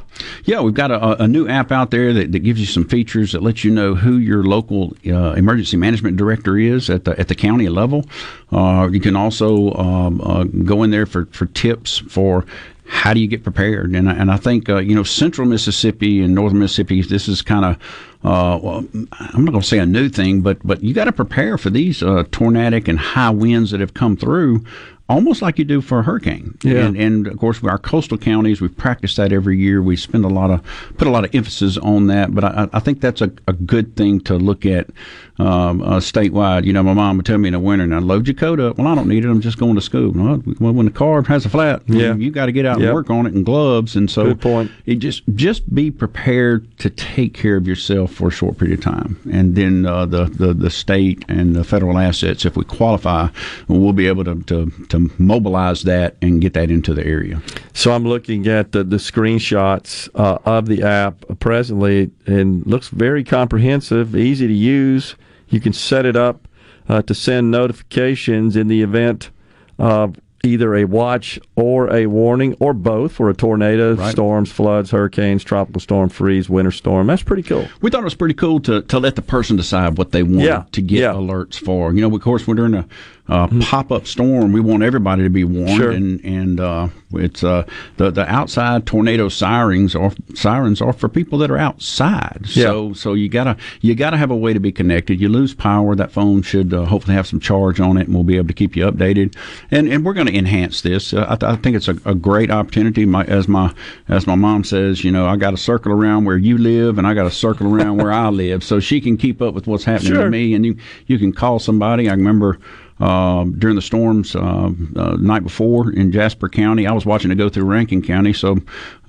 Yeah, we've got a, a new app out there that, that gives you some features that lets you know who your local uh, emergency management director is at the at the county level. Uh, you can also um, uh, go in there for, for tips for how do you get prepared. And I, and I think, uh, you know, central Mississippi and northern Mississippi, this is kind of, uh, well, I'm not going to say a new thing, but, but you got to prepare for these uh, tornadic and high winds that have come through. Almost like you do for a hurricane, yeah. and, and of course our coastal counties, we practice that every year. We spend a lot of put a lot of emphasis on that, but I, I think that's a, a good thing to look at um, uh, statewide. You know, my mom would tell me in the winter, "Now load your coat up." Well, I don't need it. I'm just going to school. Well, when the car has a flat, yeah. you, you got to get out yep. and work on it, and gloves. And so, good point. It just just be prepared to take care of yourself for a short period of time, and then uh, the, the the state and the federal assets, if we qualify, we'll be able to to, to mobilize that and get that into the area. So I'm looking at the, the screenshots uh, of the app presently, and looks very comprehensive, easy to use. You can set it up uh, to send notifications in the event of either a watch or a warning or both for a tornado, right. storms, floods, hurricanes, tropical storm, freeze, winter storm. That's pretty cool. We thought it was pretty cool to, to let the person decide what they want yeah. to get yeah. alerts for. You know, of course, we're during a Uh, mm-hmm. pop-up storm, we want everybody to be warned, sure. and and uh, it's uh, the the outside tornado sirens or sirens are for people that are outside. Yeah. So so you gotta you gotta have a way to be connected. You lose power, that phone should uh, hopefully have some charge on it, and we'll be able to keep you updated. And and we're going to enhance this. Uh, I, th- I think it's a, a great opportunity. My as my as my mom says, you know, I got to circle around where you live, and I got to circle around where I live, so she can keep up with what's happening sure. to me. And you you can call somebody. I remember. Uh, during the storms uh, uh, night before in Jasper County, I was watching it go through Rankin County, so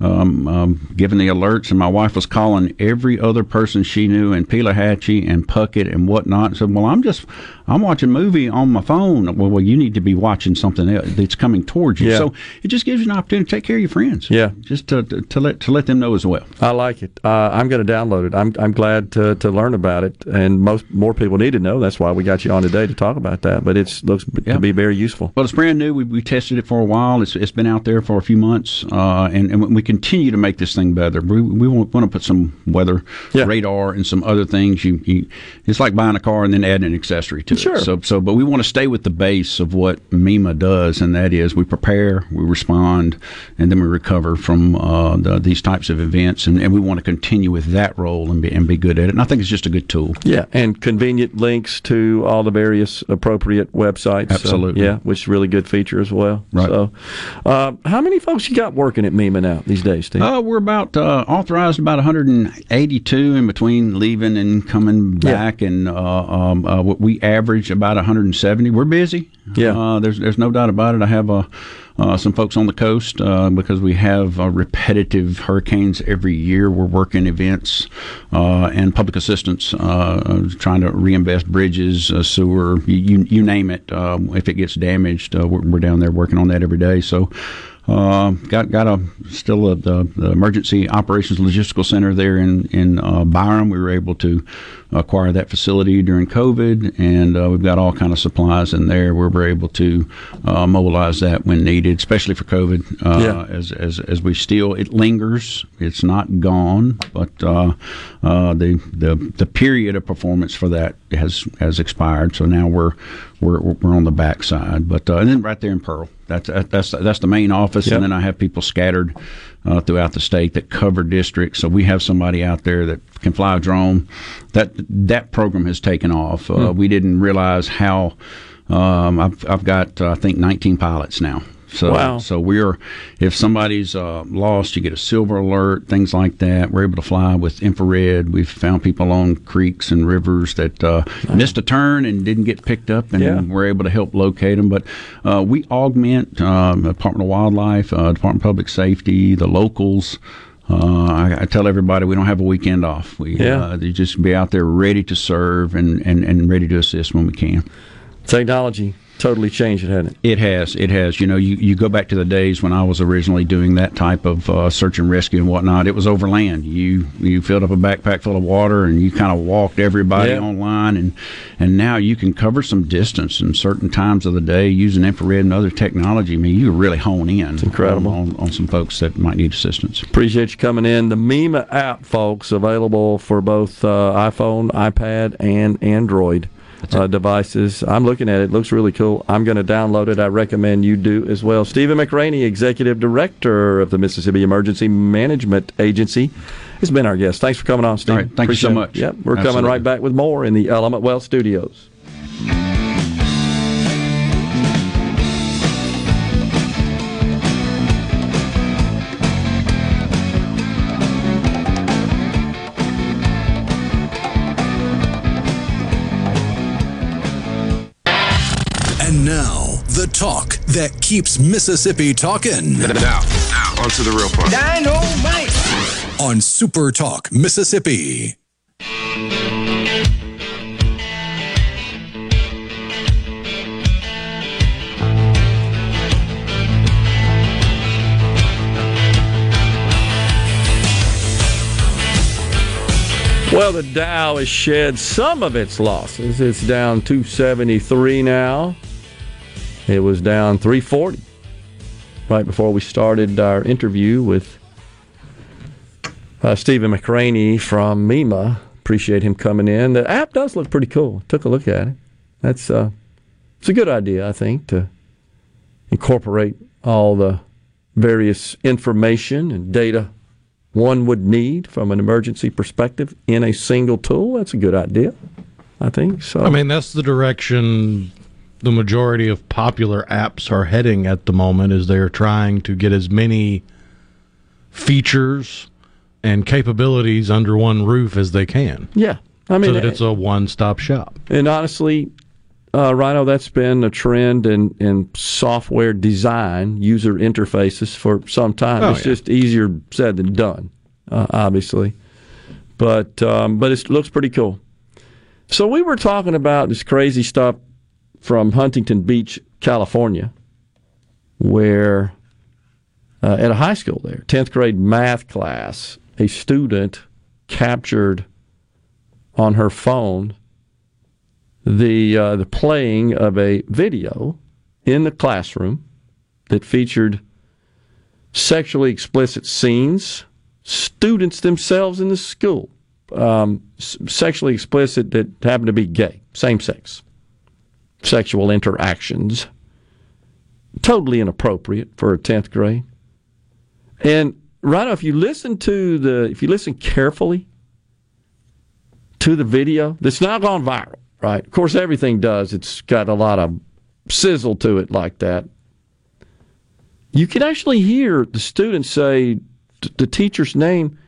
um, um, giving the alerts, and my wife was calling every other person she knew in Pelahatchie and Puckett and whatnot, and said, well, I'm just, I'm watching a movie on my phone. Well, well you need to be watching something else that's coming towards you. Yeah. So it just gives you an opportunity to take care of your friends. Yeah. Just to, to, to, let, to let them know as well. I like it. Uh, I'm going to download it. I'm I'm glad to, to learn about it, and most more people need to know. That's why we got you on today to talk about that. But it looks yeah. to be very useful. Well, it's brand new. We, we tested it for a while. It's It's been out there for a few months, uh, and, and we continue to make this thing better. We, we want, want to put some weather yeah. radar and some other things. You, you, it's like buying a car and then adding an accessory to sure. it. So, so, but we want to stay with the base of what MEMA does, and that is we prepare, we respond, and then we recover from uh, the, these types of events, and, and we want to continue with that role and be, and be good at it. And I think it's just a good tool. Yeah, and convenient links to all the various appropriate websites. Absolutely. So, yeah, which is a really good feature as well. Right. So, uh, how many folks you got working at MEMA now these days, Steve? Uh, we're about uh, authorized about one hundred eighty-two in between leaving and coming back, yeah. and uh, um, uh, we average about one hundred seventy. We're busy. Yeah, uh, there's there's no doubt about it. I have uh, uh, some folks on the coast uh, because we have uh, repetitive hurricanes every year. We're working events uh, and public assistance, uh, trying to reinvest bridges, uh, sewer, you you name it. Uh, if it gets damaged, uh, we're, we're down there working on that every day. So. Uh, got got a still a, the, the Emergency Operations Logistical Center there in in uh, Byram. We were able to acquire that facility during COVID, and uh, we've got all kind of supplies in there where we're able to uh, mobilize that when needed, especially for COVID. Uh, yeah. As as as we still it lingers, it's not gone, but uh, uh, the the the period of performance for that has has expired. So now we're we're we're on the backside, but uh, and then right there in Pearl. That's that's that's the main office, yep. And then I have people scattered uh, throughout the state that cover districts. So we have somebody out there that can fly a drone. That that program has taken off. Uh, mm. We didn't realize how um, I've I've got uh, I think nineteen pilots now. So wow. So we're if somebody's uh, lost, you get a silver alert, things like that. We're able to fly with infrared. We've found people on creeks and rivers that uh, wow. missed a turn and didn't get picked up, and yeah. we're able to help locate them. But uh, we augment uh, Department of Wildlife, uh, Department of Public Safety, the locals. Uh, I, I tell everybody we don't have a weekend off. We yeah. uh, they just be out there ready to serve and, and, and ready to assist when we can. Technology. Totally changed it, hasn't it? It has. It has. You know, you, you go back to the days when I was originally doing that type of uh, search and rescue and whatnot. It was over land. You you filled up a backpack full of water and you kind of walked everybody yeah. online. And, and now you can cover some distance in certain times of the day using infrared and other technology. I mean, you really hone in. It's incredible. On, on some folks that might need assistance. Appreciate you coming in. The MEMA app, folks, available for both uh, iPhone, iPad, and Android. Uh, devices. I'm looking at it. It looks really cool. I'm going to download it. I recommend you do as well. Stephen McCraney, Executive Director of the Mississippi Emergency Management Agency, has been our guest. Thanks for coming on, Steve. All right, thank Appreciate you so much. Yep, we're Absolutely. Coming right back with more in the Element Wealth Studios. The talk that keeps Mississippi talking. Now, now, on to the real part. Dynamite! On Super Talk Mississippi. Well, the Dow has shed some of its losses. It's down two seventy-three now. It was down three forty right before we started our interview with uh, Stephen McCraney from MEMA. Appreciate him coming in. The app does look pretty cool. Took a look at it. That's uh, it's a good idea, I think, to incorporate all the various information and data one would need from an emergency perspective in a single tool. That's a good idea, I think. So I mean, that's the direction the majority of popular apps are heading at the moment, is they're trying to get as many features and capabilities under one roof as they can. Yeah. I mean, so that it's a one-stop shop. And honestly, uh, Rhino, that's been a trend in, in software design, user interfaces for some time. Oh, it's yeah. just easier said than done, uh, obviously. But, um, but it looks pretty cool. So we were talking about this crazy stuff from Huntington Beach, California, where uh, at a high school there, tenth grade math class, a student captured on her phone the uh, the playing of a video in the classroom that featured sexually explicit scenes, students themselves in the school, um, sexually explicit that happened to be gay, same sex. Sexual interactions, totally inappropriate for a tenth grade. And Rhino, if you listen to the, if you listen carefully to the video, that's not gone viral, right? Of course, everything does. It's got a lot of sizzle to it like that. You can actually hear the students say t- the teacher's name,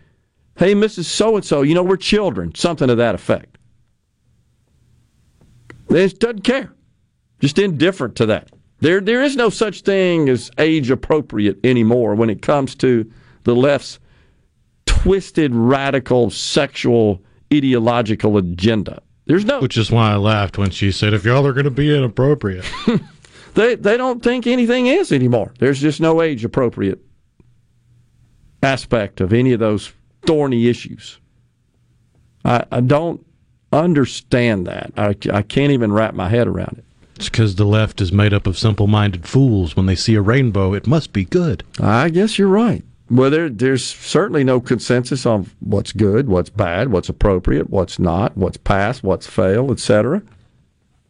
"Hey, Missus So-and-so, you know, we're children," something to that effect. It doesn't care. just indifferent to that. There, there is no such thing as age-appropriate anymore when it comes to the left's twisted, radical, sexual, ideological agenda. There's no, which is why I laughed when she said, "If y'all are going to be inappropriate," they they don't think anything is anymore. There's just no age-appropriate aspect of any of those thorny issues. I, I don't understand that. I, I can't even wrap my head around it. It's because the left is made up of simple-minded fools. When they see a rainbow, it must be good. I guess you're right. Well, there, there's certainly no consensus on what's good, what's bad, what's appropriate, what's not, what's passed, what's failed, et cetera.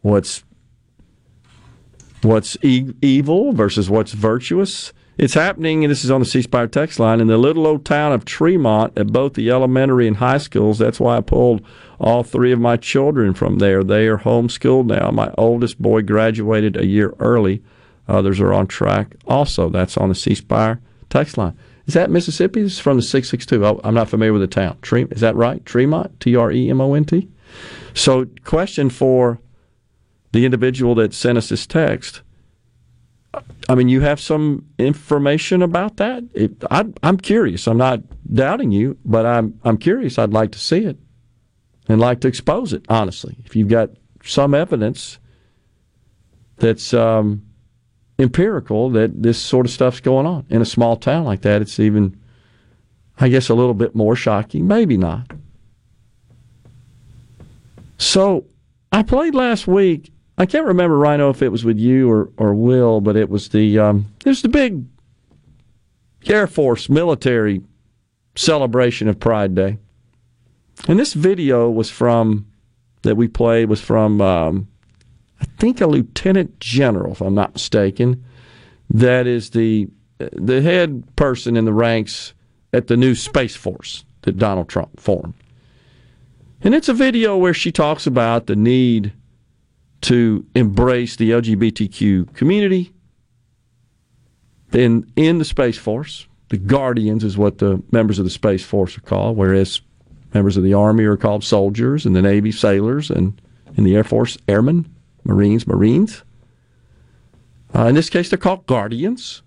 What's what's e- evil versus what's virtuous. It's happening, and this is on the ceasefire text line, in the little old town of Tremont at both the elementary and high schools. That's why I pulled all three of my children from there. They are homeschooled now. My oldest boy graduated a year early. Others are on track also. That's on the ceasefire text line. Is that Mississippi? This is from the six six two. I'm not familiar with the town. Is that right? Tremont? T R E M O N T? So question for the individual that sent us this text. I mean, you have some information about that? It, I, I'm curious. I'm not doubting you, but I'm I'm curious. I'd like to see it and like to expose it, honestly. If you've got some evidence that's um, empirical that this sort of stuff's going on in a small town like that, it's even, I guess, a little bit more shocking. Maybe not. So I played last week. I can't remember, Rhino, if it was with you or, or Will, but it was the um, it was the big Air Force military celebration of Pride Day, and this video was from that we played was from um, I think a lieutenant general, if I'm not mistaken, that is the the head person in the ranks at the new Space Force that Donald Trump formed, and it's a video where she talks about the need to embrace the L G B T Q community in, in the Space Force. The Guardians is what the members of the Space Force are called, whereas members of the Army are called soldiers, and the Navy, sailors, and in the Air Force, airmen, Marines, Marines. Uh, in this case, they're called Guardians.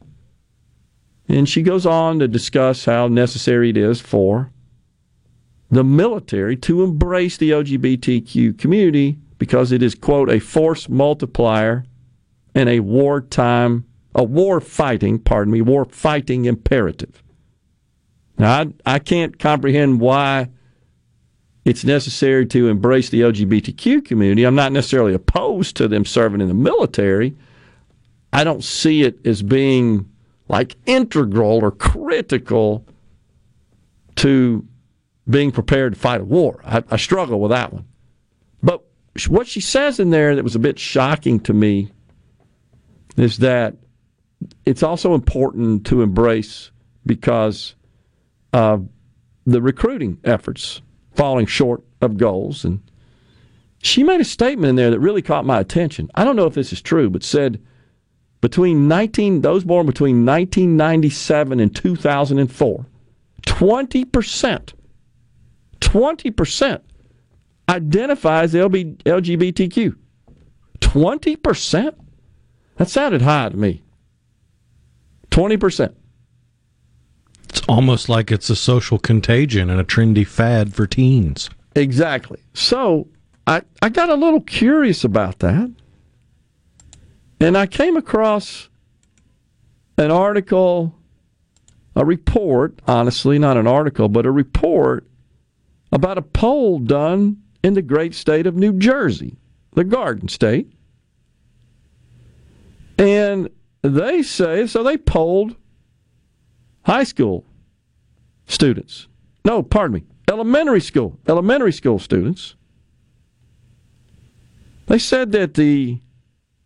And she goes on to discuss how necessary it is for the military to embrace the L G B T Q community because it is, quote, a force multiplier and a wartime, a war fighting, pardon me, war fighting imperative. Now, I, I can't comprehend why it's necessary to embrace the L G B T Q community. I'm not necessarily opposed to them serving in the military. I don't see it as being like integral or critical to being prepared to fight a war. I, I struggle with that one. But what she says in there that was a bit shocking to me is that it's also important to embrace because uh, the recruiting efforts falling short of goals. And she made a statement in there that really caught my attention. I don't know if this is true, but said between nineteen those born between nineteen ninety-seven and two thousand four, twenty percent, twenty percent identifies L G B T Q. twenty percent? That sounded high to me. twenty percent. It's almost like it's a social contagion and a trendy fad for teens. Exactly. So I, I got a little curious about that. And I came across an article, a report, honestly, not an article, but a report about a poll done in the great state of New Jersey, the Garden State. And they say, so they polled high school students. No, pardon me, elementary school, elementary school students. They said that the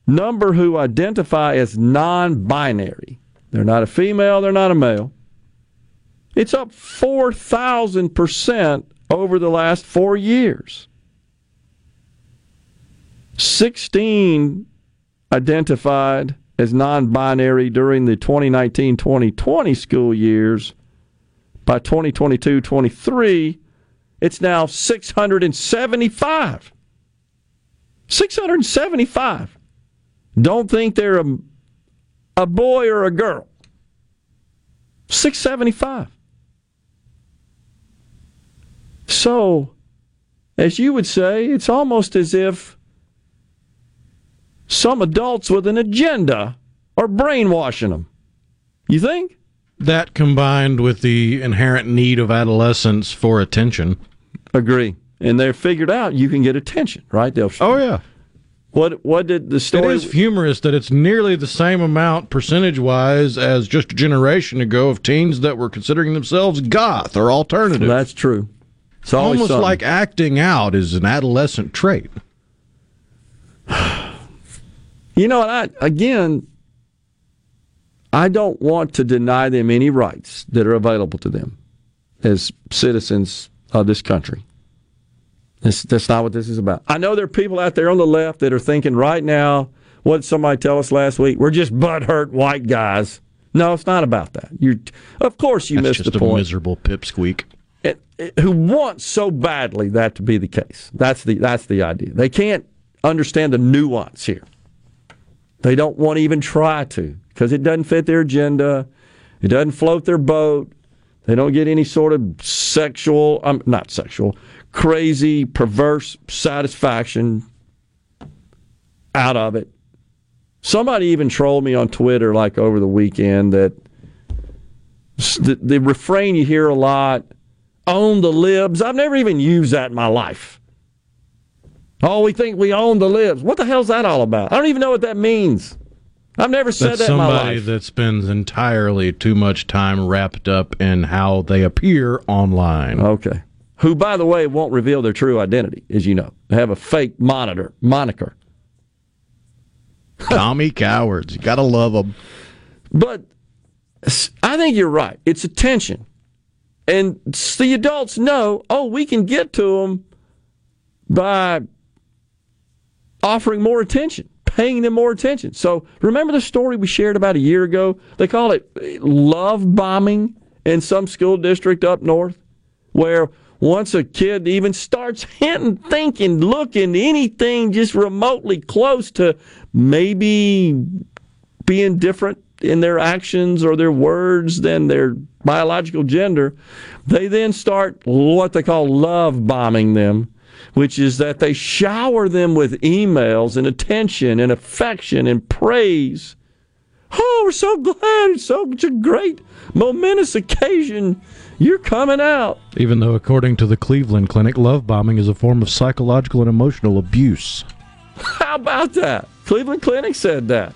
number who identify as non-binary, they're not a female, they're not a male, it's up four thousand percent over the last four years. sixteen identified as non-binary during the twenty nineteen twenty twenty school years. By twenty twenty-two twenty-three, it's now six hundred seventy-five. six hundred seventy-five Don't think they're a, a boy or a girl. six seventy-five. So, as you would say, it's almost as if some adults with an agenda are brainwashing them. You think? That combined with the inherent need of adolescents for attention. Agree. And they're figured out you can get attention, right? They'll oh, yeah. What what did the story... It is humorous that it's nearly the same amount percentage-wise as just a generation ago of teens that were considering themselves goth or alternative. That's true. It's almost something. Like acting out is an adolescent trait. You know, I again, I don't want to deny them any rights that are available to them as citizens of this country. That's, that's not what this is about. I know there are people out there on the left that are thinking right now, what did somebody tell us last week? We're just butthurt white guys. No, it's not about that. You, Of course you that's missed the point. That's just a miserable pipsqueak. It, it, who wants so badly that to be the case. That's the that's the idea. They can't understand the nuance here. They don't want to even try to because it doesn't fit their agenda. It doesn't float their boat. They don't get any sort of sexual, um, not sexual, crazy, perverse satisfaction out of it. Somebody even trolled me on Twitter like over the weekend that the, the refrain you hear a lot, own the libs. I've never even used that in my life. Oh, we think we own the libs. What the hell's that all about? I don't even know what that means. I've never said that's that in my life. Somebody that spends entirely too much time wrapped up in how they appear online. Okay. Who, by the way, won't reveal their true identity, as you know. They have a fake monitor, moniker. Commie cowards. You got to love them. But I think you're right. It's a tension. And the adults know, oh, we can get to them by offering more attention, paying them more attention. So remember the story we shared about a year ago? They call it love bombing in some school district up north, where once a kid even starts hinting, thinking, looking, anything just remotely close to maybe being different in their actions or their words than their biological gender, they then start what they call love bombing them, which is that they shower them with emails and attention and affection and praise. Oh, we're so glad. It's such a great, momentous occasion. You're coming out. Even though, according to the Cleveland Clinic, love bombing is a form of psychological and emotional abuse. How about that? Cleveland Clinic said that.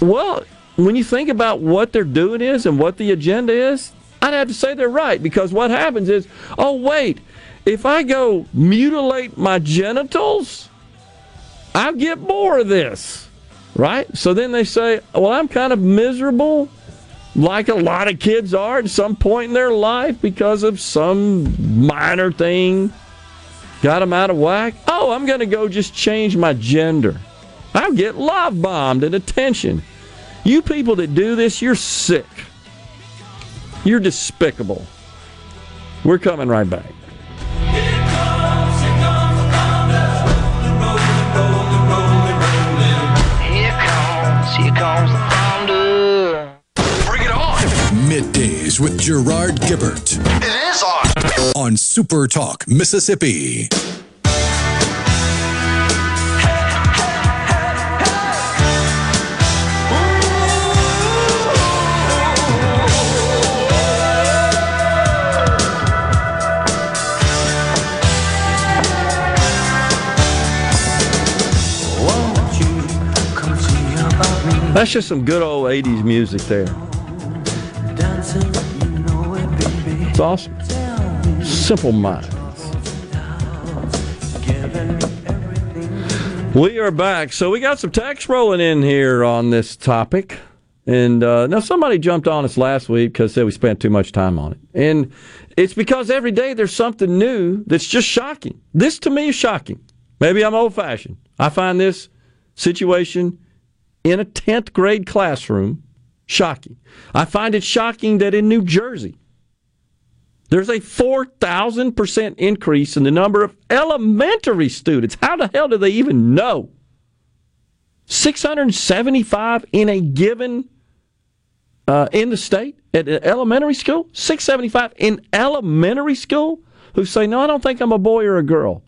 Well, when you think about what they're doing is and what the agenda is, I'd have to say they're right, because what happens is, oh, wait, if I go mutilate my genitals, I'll get more of this, right? So then they say, well, I'm kind of miserable, like a lot of kids are at some point in their life because of some minor thing got them out of whack. Oh, I'm going to go just change my gender. I'll get love bombed and attention. You people that do this, you're sick. You're despicable. We're coming right back. Here it comes, here comes the thunder. The rolling, rolling, rolling, rolling. Here comes, here comes the thunder. Bring it on. Middays with Gerard Gibert. It is on. On Super Talk Mississippi. That's just some good old eighties music there. It's awesome. Simple Minds. We are back. So we got some text rolling in here on this topic. And uh, now somebody jumped on us last week because they said we spent too much time on it. And it's because every day there's something new that's just shocking. This to me is shocking. Maybe I'm old-fashioned. I find this situation in a tenth grade classroom shocking. I find it shocking that in New Jersey, there's a four thousand percent increase in the number of elementary students. How the hell do they even know six hundred seventy-five in a given uh, in the state at elementary school. six hundred seventy-five in elementary school who say, no, I don't think I'm a boy or a girl.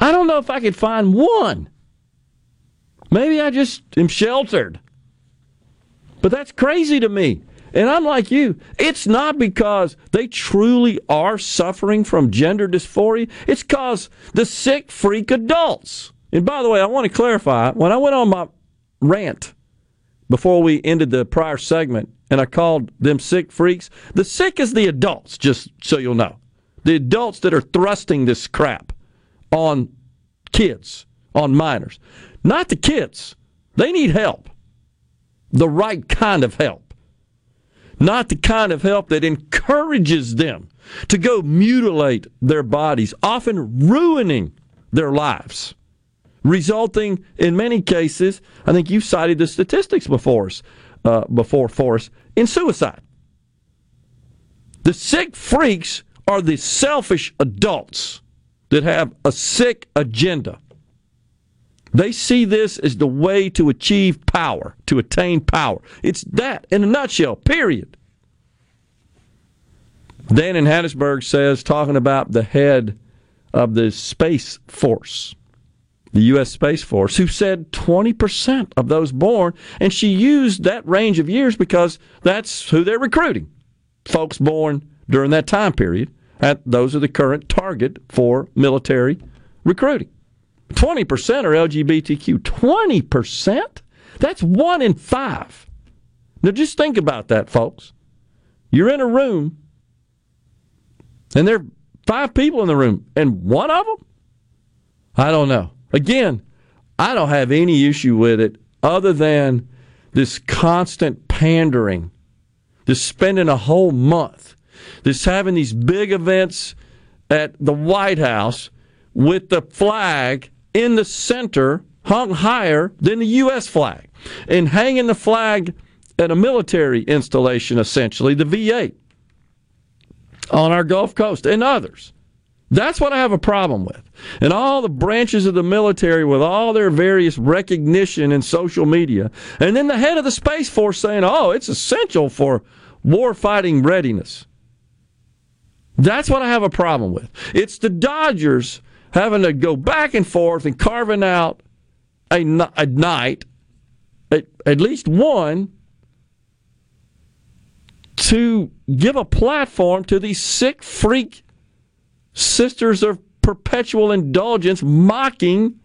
I don't know if I could find one. Maybe I just am sheltered. But that's crazy to me. And I'm like you. It's not because they truly are suffering from gender dysphoria. It's because the sick freak adults. And by the way, I want to clarify, when I went on my rant before we ended the prior segment and I called them sick freaks, the sick is the adults, just so you'll know. The adults that are thrusting this crap on kids, on minors. Not the kids. They need help. The right kind of help. Not the kind of help that encourages them to go mutilate their bodies, often ruining their lives, resulting in many cases, I think you've cited the statistics before us, uh, before for us, in suicide. The sick freaks are the selfish adults that have a sick agenda. They see this as the way to achieve power, to attain power. It's that in a nutshell, period. Dan in Hattiesburg says, talking about the head of the Space Force, the U S Space Force, who said twenty percent of those born, and she used that range of years because that's who they're recruiting, folks born during that time period. And those are the current target for military recruiting. twenty percent are L G B T Q. twenty percent? That's one in five. Now just think about that, folks. You're in a room, and there are five people in the room, and one of them? I don't know. Again, I don't have any issue with it other than this constant pandering, this spending a whole month, this having these big events at the White House with the flag in the center, hung higher than the U S flag. And hanging the flag at a military installation, essentially, the V eight, on our Gulf Coast and others. That's what I have a problem with. And all the branches of the military with all their various recognition and social media. And then the head of the Space Force saying, oh, it's essential for warfighting readiness. That's what I have a problem with. It's the Dodgers having to go back and forth and carving out a, a night, at, at least one, to give a platform to these sick freak sisters of perpetual indulgence mocking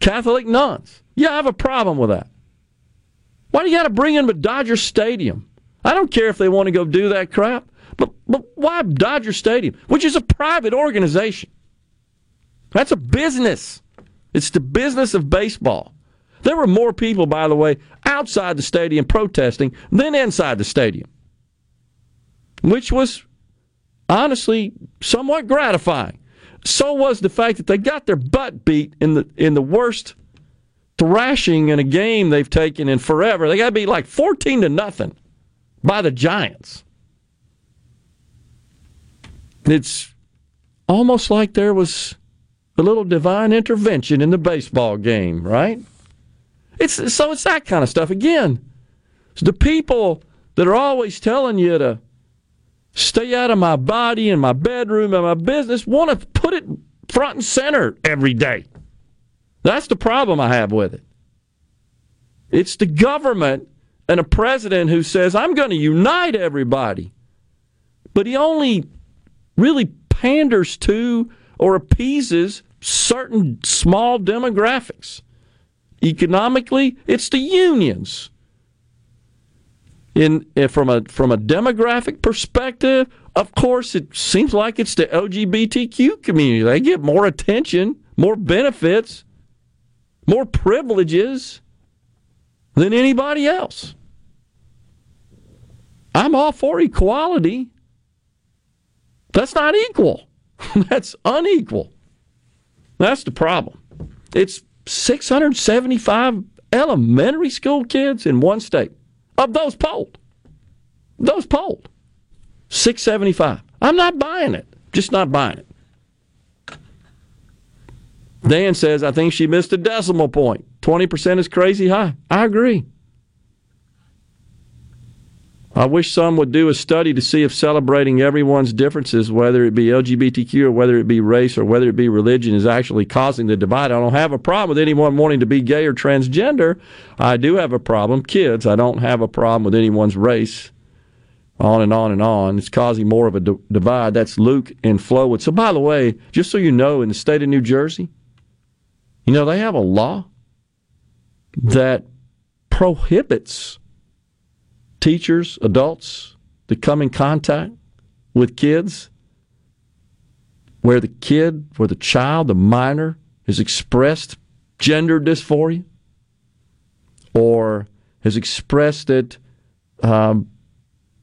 Catholic nuns. Yeah, I have a problem with that. Why do you got to bring in a Dodger Stadium? I don't care if they want to go do that crap, but, but why Dodger Stadium, which is a private organization? That's a business. It's the business of baseball. There were more people, by the way, outside the stadium protesting than inside the stadium, which was honestly somewhat gratifying. So was the fact that they got their butt beat in the in the worst thrashing in a game they've taken in forever. They got to be like fourteen to nothing by the Giants. It's almost like there was a little divine intervention in the baseball game, right? It's so it's that kind of stuff. Again, it's the people that are always telling you to stay out of my body and my bedroom and my business want to put it front and center every day. That's the problem I have with it. It's the government and a president who says, I'm going to unite everybody. But he only really panders to or appeases certain small demographics. Economically, it's the unions. In, from a, from a demographic perspective, of course, it seems like it's the L G B T Q community. They get more attention, more benefits, more privileges than anybody else. I'm all for equality. That's not equal. That's unequal. That's the problem. It's six hundred seventy-five elementary school kids in one state. Of those polled. Those polled. six seventy-five. I'm not buying it. Just not buying it. Dan says, I think she missed a decimal point. twenty percent is crazy high. I agree. I wish some would do a study to see if celebrating everyone's differences, whether it be L G B T Q or whether it be race or whether it be religion, is actually causing the divide. I don't have a problem with anyone wanting to be gay or transgender. I do have a problem. Kids, I don't have a problem with anyone's race. On and on and on. It's causing more of a d- divide. That's Luke and Flowood. So, by the way, just so you know, in the state of New Jersey, you know, they have a law that prohibits teachers, adults, to come in contact with kids where the kid, where the child, the minor, has expressed gender dysphoria or has expressed that um,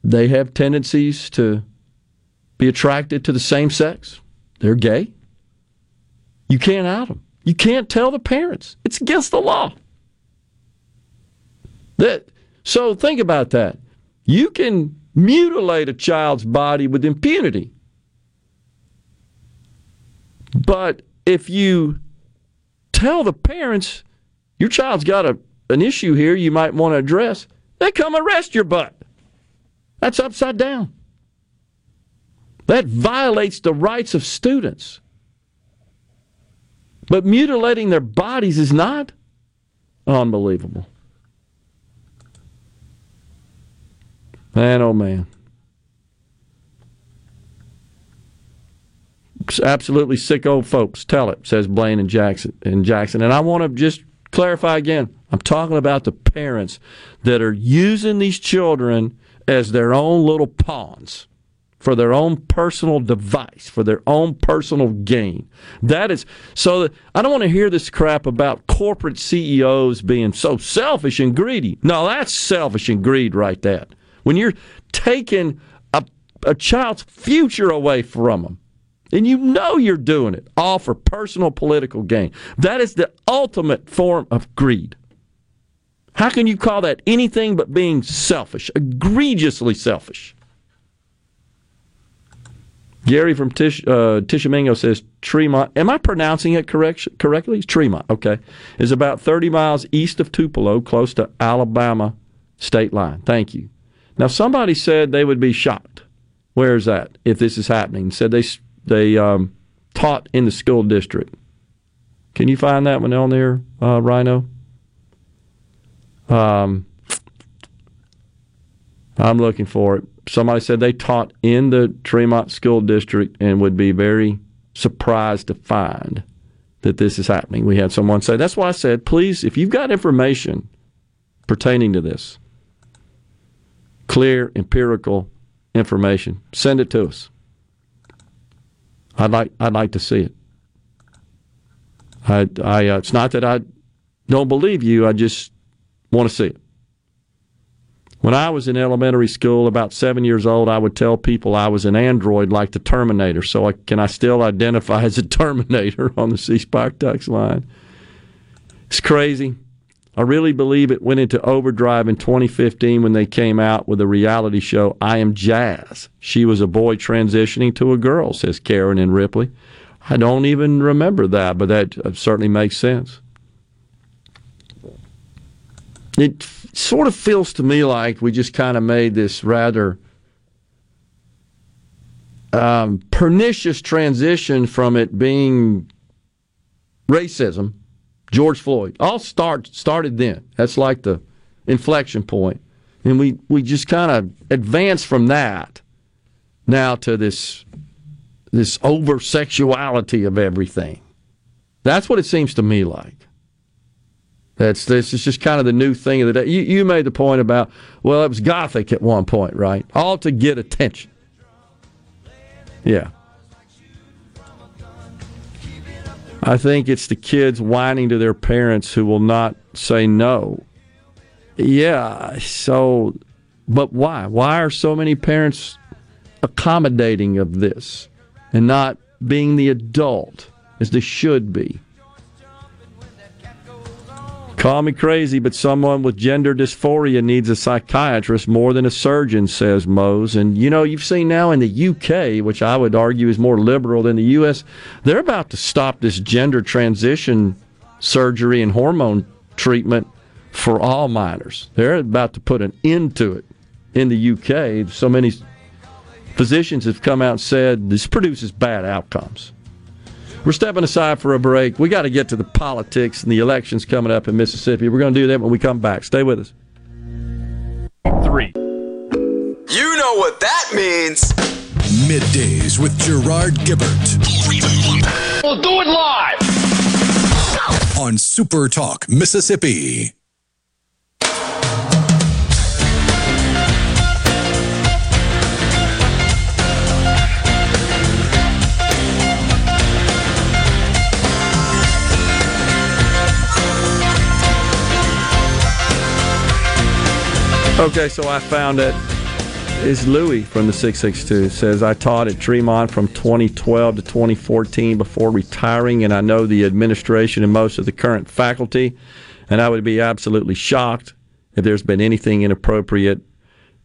they have tendencies to be attracted to the same sex. They're gay. You can't out them. You can't tell the parents. It's against the law. That... So think about that. You can mutilate a child's body with impunity. But if you tell the parents, your child's got a, an issue here you might want to address, they come arrest your butt. That's upside down. That violates the rights of students. But mutilating their bodies is not unbelievable. Man, oh man. It's absolutely sick old folks. Tell it, says Blaine and Jackson. And Jackson. And I want to just clarify again. I'm talking about the parents that are using these children as their own little pawns for their own personal device, for their own personal gain. That is, so that, I don't want to hear this crap about corporate C E Os being so selfish and greedy. No, that's selfish and greed right there. When you're taking a, a child's future away from them, and you know you're doing it, all for personal political gain, that is the ultimate form of greed. How can you call that anything but being selfish, egregiously selfish? Gary from Tish, uh, Tishomingo says, Tremont, am I pronouncing it correct, correctly? It's Tremont, okay. It's about thirty miles east of Tupelo, close to Alabama state line. Thank you. Now, somebody said they would be shocked. Where is that, if this is happening? Said they they um, taught in the school district. Can you find that one on there, uh, Rhino? Um, I'm looking for it. Somebody said they taught in the Tremont School District and would be very surprised to find that this is happening. We had someone say, that's why I said, please, if you've got information pertaining to this, clear, empirical information, send it to us. I'd like I'd like to see it. I, I, uh, it's not that I don't believe you, I just want to see it. When I was in elementary school, about seven years old, I would tell people I was an android like the Terminator, so I, can I still identify as a Terminator on the C-Spire text line? It's crazy. I really believe it went into overdrive in twenty fifteen when they came out with a reality show, I Am Jazz. She was a boy transitioning to a girl, says Karen and Ripley. I don't even remember that, but that certainly makes sense. It sort of feels to me like we just kind of made this rather um, pernicious transition from it being racism, George Floyd. All start, started then. That's like the inflection point. And we, we just kind of advanced from that now to this, this over-sexuality of everything. That's what it seems to me like. That's this is just kind of the new thing of the day. You, you made the point about, well, it was gothic at one point, right? All to get attention. Yeah. I think it's the kids whining to their parents who will not say no. Yeah, so, but why? Why are so many parents accommodating of this and not being the adult as they should be? Call me crazy, but someone with gender dysphoria needs a psychiatrist more than a surgeon, says Mose. And, you know, you've seen now in the U K, which I would argue is more liberal than the U S, they're about to stop this gender transition surgery and hormone treatment for all minors. They're about to put an end to it in the U K. So many physicians have come out and said this produces bad outcomes. We're stepping aside for a break. We got to get to the politics and the elections coming up in Mississippi. We're going to do that when we come back. Stay with us. Three. You know what that means. Middays with Gerard Gibert. We'll do it live on Super Talk Mississippi. Okay, so I found it. It's Louie from the six six two. Says, I taught at Tremont from twenty twelve to twenty fourteen before retiring, and I know the administration and most of the current faculty, and I would be absolutely shocked if there's been anything inappropriate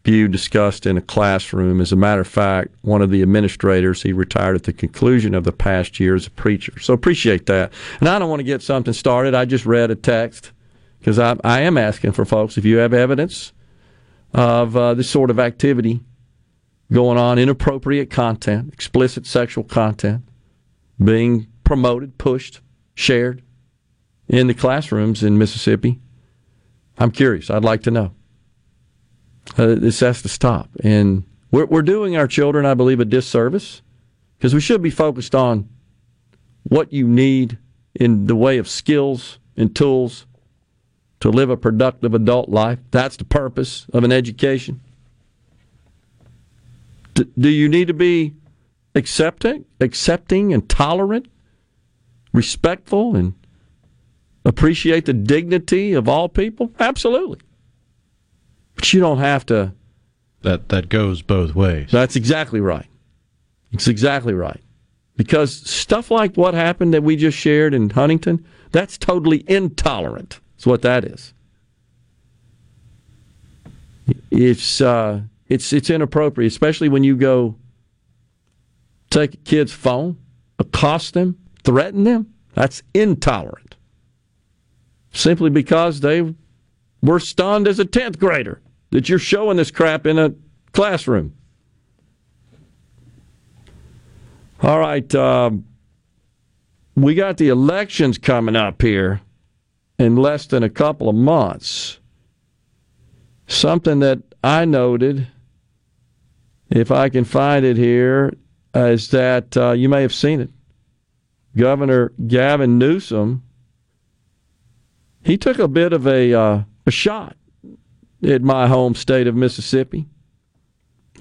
viewed, discussed in a classroom. As a matter of fact, one of the administrators, he retired at the conclusion of the past year as a preacher. So appreciate that. And I don't want to get something started. I just read a text because I, I am asking for folks, if you have evidence of uh, this sort of activity going on, inappropriate content, explicit sexual content being promoted, pushed, shared in the classrooms in Mississippi, I'm curious. I'd like to know. Uh, this has to stop. And we're, we're doing our children, I believe, a disservice, because we should be focused on what you need in the way of skills and tools to live a productive adult life. That's the purpose of an education. D- do you need to be accepting, accepting and tolerant, respectful, and appreciate the dignity of all people? Absolutely. But you don't have to. That, that goes both ways. That's exactly right. It's exactly right. Because stuff like what happened that we just shared in Huntington, that's totally intolerant. That's what that is. It's uh, it's it's inappropriate, especially when you go take a kid's phone, accost them, threaten them. That's intolerant. Simply because they were stunned as a tenth grader that you're showing this crap in a classroom. All right, um, we got the elections coming up here in less than a couple of months. Something that I noted, if I can find it here, uh, is that uh, you may have seen it. Governor Gavin Newsom, he took a bit of a, uh, a shot at my home state of Mississippi.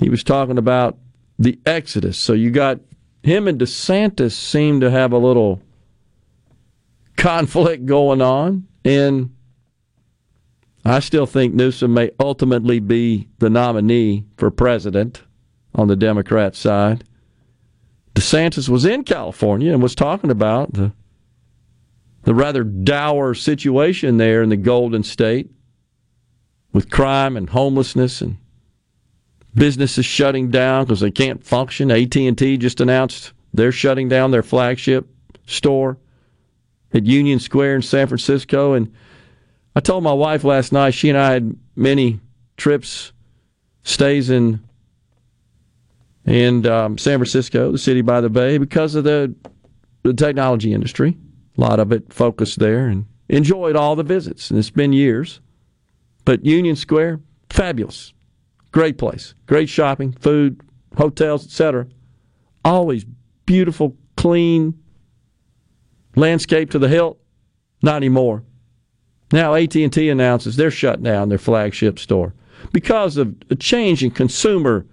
He was talking about the exodus. So you got him and DeSantis seem to have a little conflict going on, and I still think Newsom may ultimately be the nominee for president on the Democrat side. DeSantis was in California and was talking about the, the rather dour situation there in the Golden State with crime and homelessness and businesses shutting down because they can't function. A T and T just announced they're shutting down their flagship store at Union Square in San Francisco. And I told my wife last night, she and I had many trips, stays in in um, San Francisco, the city by the bay, because of the, the technology industry. A lot of it focused there, and enjoyed all the visits. And it's been years. But Union Square, fabulous. Great place. Great shopping, food, hotels, et cetera. Always beautiful, clean, landscape to the hilt. Not anymore. Now A T and T announces they're shutting down their flagship store because of a change in consumer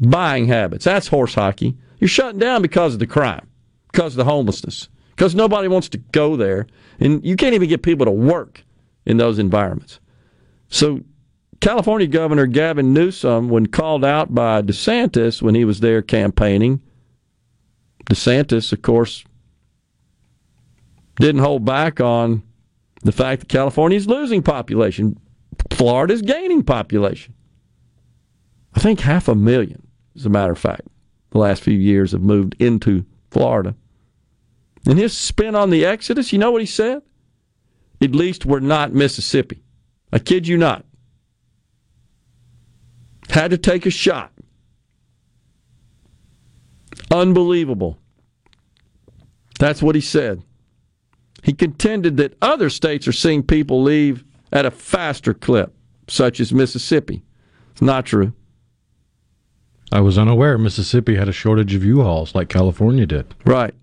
buying habits. That's horse hockey. You're shutting down because of the crime, because of the homelessness, because nobody wants to go there, and you can't even get people to work in those environments. So California Governor Gavin Newsom, when called out by DeSantis when he was there campaigning, DeSantis, of course, didn't hold back on the fact that California is losing population. Florida is gaining population. I think half a million, as a matter of fact, the last few years have moved into Florida. And his spin on the exodus, you know what he said? At least we're not Mississippi. I kid you not. Had to take a shot. Unbelievable. That's what he said. He contended that other states are seeing people leave at a faster clip, such as Mississippi. It's not true. I was unaware Mississippi had a shortage of U-Hauls like California did. Right.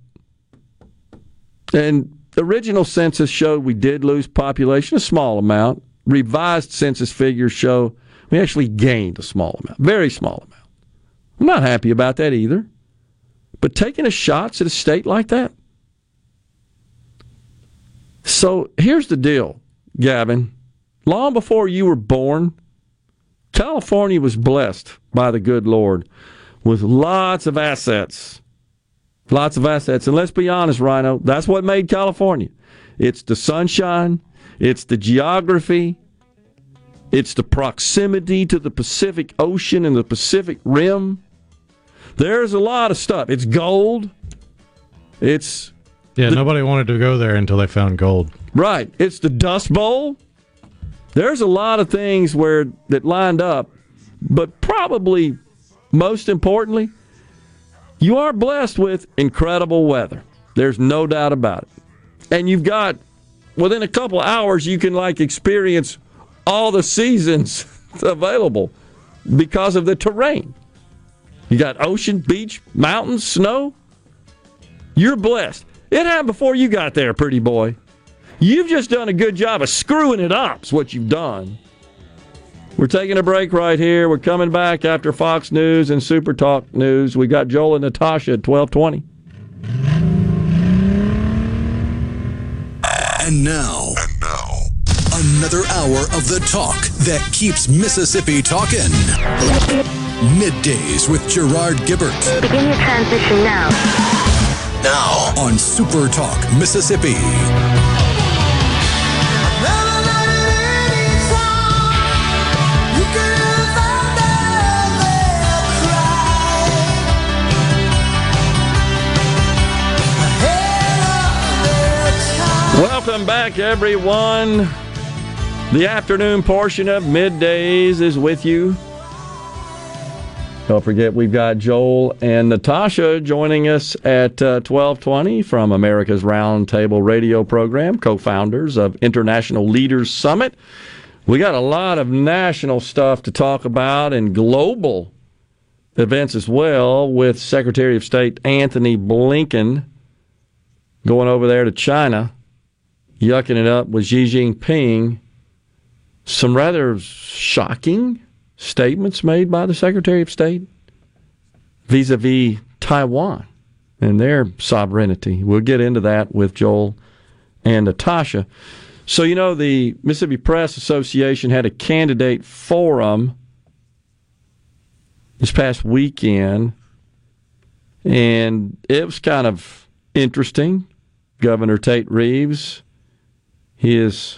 And the original census showed we did lose population, a small amount. Revised census figures show we actually gained a small amount, very small amount. I'm not happy about that either. But taking a shot at a state like that? So here's the deal, Gavin. Long before you were born, California was blessed by the good Lord with lots of assets. Lots of assets. And let's be honest, Rhino, that's what made California. It's the sunshine. It's the geography. It's the proximity to the Pacific Ocean and the Pacific Rim. There's a lot of stuff. It's gold. It's... Yeah, the, nobody wanted to go there until they found gold. Right. It's the Dust Bowl. There's a lot of things where that lined up, but probably most importantly, you are blessed with incredible weather. There's no doubt about it. And you've got, within a couple of hours, you can like experience all the seasons available because of the terrain. You got ocean, beach, mountains, snow. You're blessed. It happened before you got there, pretty boy. You've just done a good job of screwing it up, is what you've done. We're taking a break right here. We're coming back after Fox News and Super Talk News. We got Joel and Natasha at twelve twenty. And now, and now, another hour of the talk that keeps Mississippi talking. Middays with Gerard Gibert. Begin your transition now. Now on Super Talk Mississippi. Welcome back, everyone. The afternoon portion of Middays is with you. Don't forget, we've got Joel and Natasha joining us at uh, twelve twenty from America's Roundtable radio program, co-founders of International Leaders Summit. We got a lot of national stuff to talk about and global events as well, with Secretary of State Anthony Blinken going over there to China, yucking it up with Xi Jinping. Some rather shocking statements made by the Secretary of State vis-a-vis Taiwan and their sovereignty. We'll get into that with Joel and Natasha. So, you know, the Mississippi Press Association had a candidate forum this past weekend, and it was kind of interesting. Governor Tate Reeves, his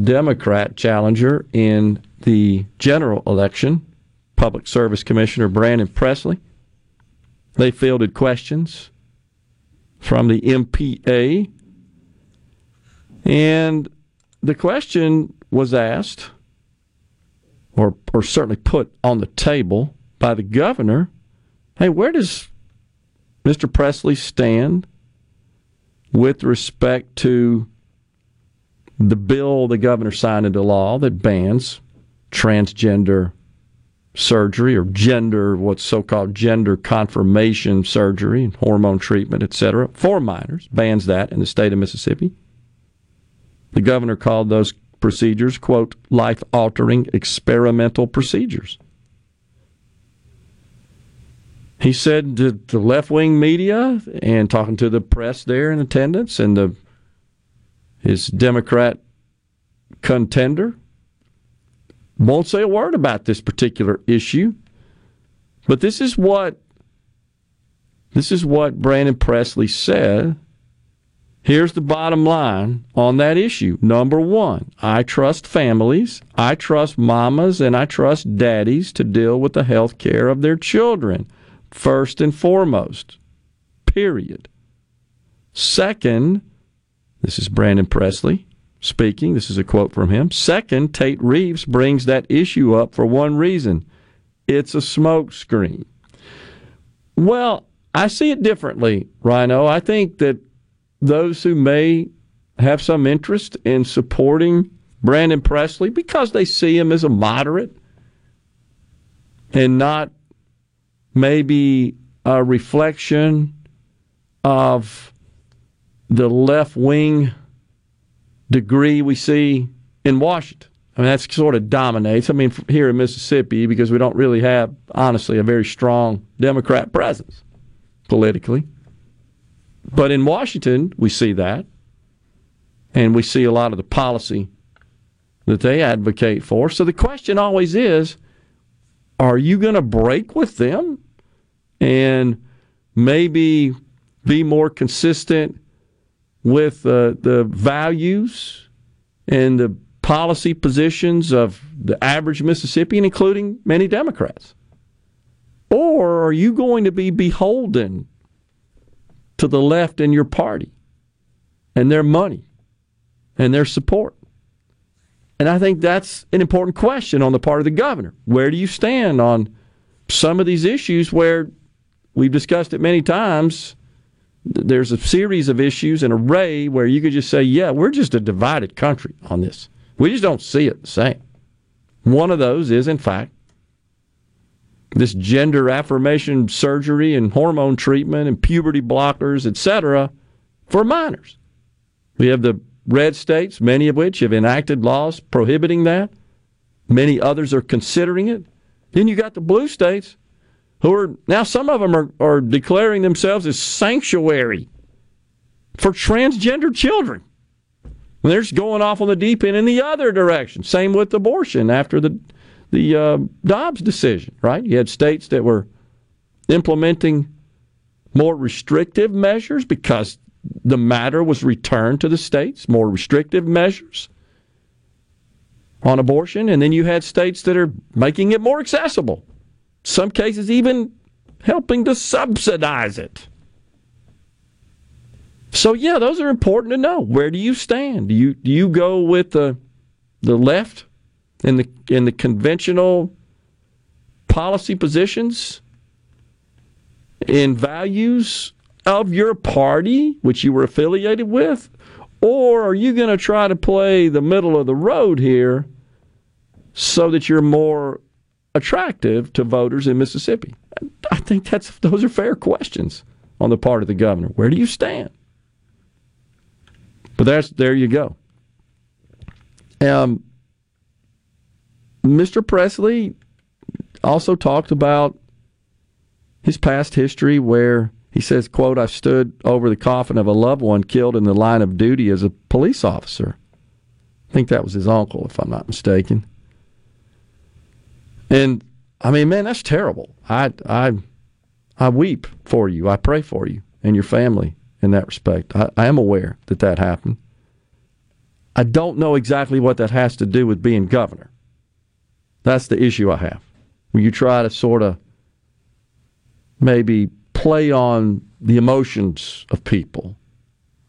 Democrat challenger in the general election, Public Service Commissioner Brandon Presley, they fielded questions from the M P A, and the question was asked, or or certainly put on the table by the governor, hey, where does Mister Presley stand with respect to the bill the governor signed into law that bans transgender surgery, or gender, what's so-called gender confirmation surgery, and hormone treatment, et cetera, for minors, bans that in the state of Mississippi. The governor called those procedures, quote, life-altering experimental procedures. He said to the left-wing media, and talking to the press there in attendance, and the his Democrat contender, won't say a word about this particular issue, but this is what this is what Brandon Presley said Here's the bottom line on that issue. Number one, I trust families, I trust mamas, and I trust daddies to deal with the health care of their children, first and foremost, period. Second, this is Brandon Presley speaking. This is a quote from him. Second, Tate Reeves brings that issue up for one reason. It's a smokescreen. Well, I see it differently, Rhino. I think that those who may have some interest in supporting Brandon Presley because they see him as a moderate and not maybe a reflection of the left-wing degree we see in Washington. I mean, that sort of dominates. I mean, here in Mississippi, because we don't really have, honestly, a very strong Democrat presence politically. But in Washington, we see that, and we see a lot of the policy that they advocate for. So the question always is, are you going to break with them and maybe be more consistent with uh, the values and the policy positions of the average Mississippian, including many Democrats? Or are you going to be beholden to the left in your party and their money and their support? And I think that's an important question on the part of the governor. Where do you stand on some of these issues where we've discussed it many times? There's a series of issues, an array, where you could just say, yeah, we're just a divided country on this. We just don't see it the same. One of those is, in fact, this gender affirmation surgery and hormone treatment and puberty blockers, et cetera, for minors. We have the red states, many of which have enacted laws prohibiting that. Many others are considering it. Then you got the blue states who are, now some of them are, are declaring themselves as sanctuary for transgender children. And they're just going off on the deep end in the other direction. Same with abortion after the The uh, Dobbs decision, right? You had states that were implementing more restrictive measures because the matter was returned to the states, more restrictive measures on abortion. And then you had states that are making it more accessible, some cases even helping to subsidize it. So, yeah, those are important to know. Where do you stand? Do you, do you go with the, the left? In the in the conventional policy positions and values of your party, which you were affiliated with? Or are you going to try to play the middle of the road here so that you're more attractive to voters in Mississippi? I think that's those are fair questions on the part of the governor. Where do you stand? But that's there you go. Um. Mister Presley also talked about his past history where he says, quote, I stood over the coffin of a loved one killed in the line of duty as a police officer. I think that was his uncle, if I'm not mistaken. And, I mean, man, that's terrible. I, I, I weep for you. I pray for you and your family in that respect. I, I am aware that that happened. I don't know exactly what that has to do with being governor. That's the issue I have. When you try to sort of maybe play on the emotions of people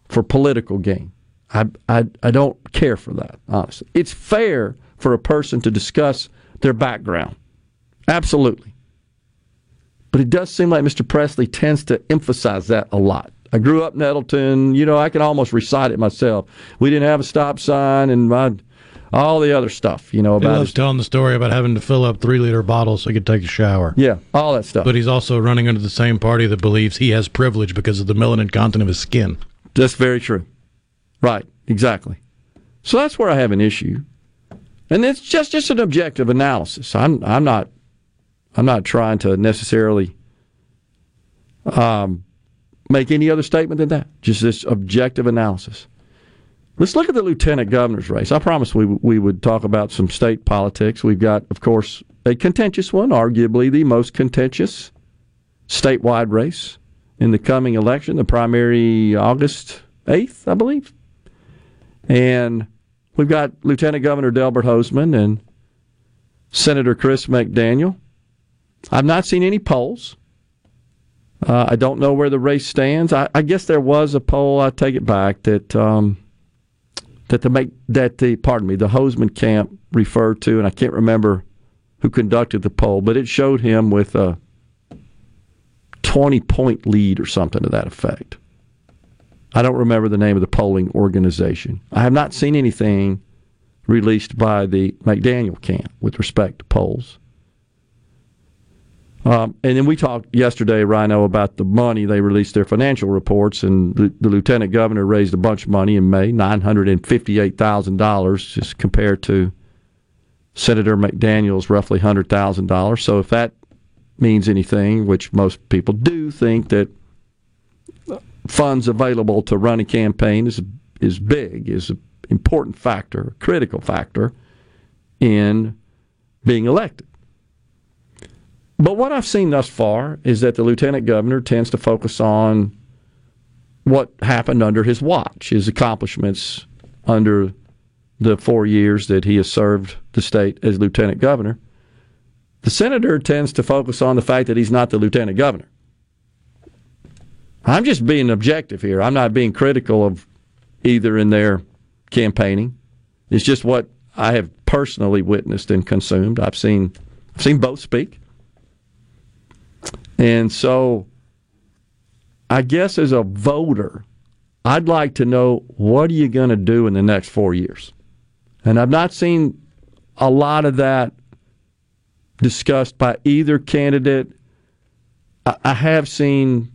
for political gain. I, I I don't care for that, honestly. It's fair for a person to discuss their background. Absolutely. But it does seem like Mister Presley tends to emphasize that a lot. I grew up in Nettleton. You know, I can almost recite it myself. We didn't have a stop sign, and my... all the other stuff, you know, about. He loves telling the story about having to fill up three-liter bottles so he could take a shower. Yeah, all that stuff. But he's also running under the same party that believes he has privilege because of the melanin content of his skin. That's very true. Right, exactly. So that's where I have an issue, and it's just, just an objective analysis. I'm I'm not I'm not trying to necessarily um, make any other statement than that. Just this objective analysis. Let's look at the lieutenant governor's race. I promised we we would talk about some state politics. We've got, of course, a contentious one, arguably the most contentious statewide race in the coming election, the primary August eighth, I believe. And we've got Lieutenant Governor Delbert Hosemann and Senator Chris McDaniel. I've not seen any polls. Uh, I don't know where the race stands. I, I guess there was a poll. I take it back that um, that the make that the pardon me the Hosemann camp referred to, and I can't remember who conducted the poll, but it showed him with a twenty point lead or something to that effect. I don't remember the name of the polling organization. I have not seen anything released by the McDaniel camp with respect to polls. Um, and then we talked yesterday, Rhino, about the money. They released their financial reports, and the, the lieutenant governor raised a bunch of money in May, nine hundred fifty-eight thousand dollars, just compared to Senator McDaniel's roughly one hundred thousand dollars. So if that means anything, which most people do think, that funds available to run a campaign is is big, is an important factor, a critical factor in being elected. But what I've seen thus far is that the lieutenant governor tends to focus on what happened under his watch, his accomplishments under the four years that he has served the state as lieutenant governor. The senator tends to focus on the fact that he's not the lieutenant governor. I'm just being objective here. I'm not being critical of either in their campaigning. It's just what I have personally witnessed and consumed. I've seen, I've seen both speak. And so, I guess as a voter, I'd like to know, what are you going to do in the next four years? And I've not seen a lot of that discussed by either candidate. I, I have seen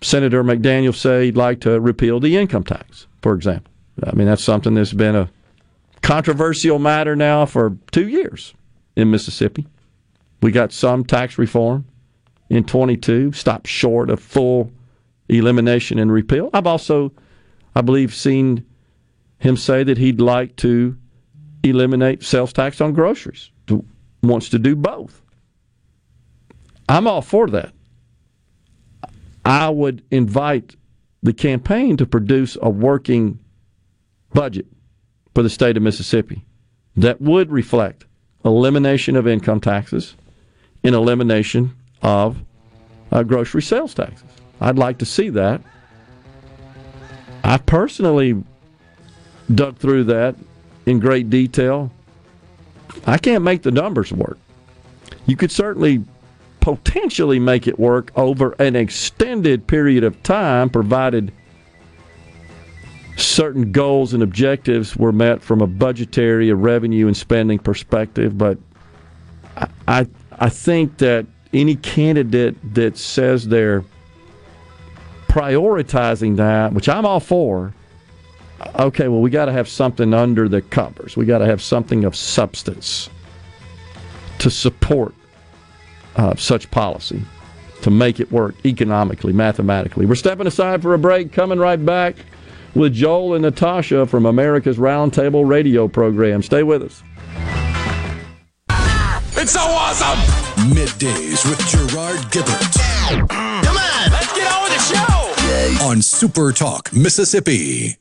Senator McDaniel say he'd like to repeal the income tax, for example. I mean, that's something that's been a controversial matter now for two years in Mississippi. We got some tax reform in twenty-two, stopped short of full elimination and repeal. I've also, I believe, seen him say that he'd like to eliminate sales tax on groceries. Wants to do both. I'm all for that. I would invite the campaign to produce a working budget for the state of Mississippi that would reflect elimination of income taxes and elimination of uh, grocery sales taxes. I'd like to see that. I personally dug through that in great detail. I can't make the numbers work. You could certainly potentially make it work over an extended period of time, provided certain goals and objectives were met from a budgetary, a revenue, and spending perspective. But I, I, I think that any candidate that says they're prioritizing that, which I'm all for, okay, well, we got to have something under the covers. We got to have something of substance to support uh, such policy, to make it work economically, mathematically. We're stepping aside for a break, coming right back with Joel and Natasha from America's Roundtable radio program. Stay with us. It's so awesome! Middays with Gerard Gibert. Come on, let's get on with the show! Yes. On Super Talk Mississippi.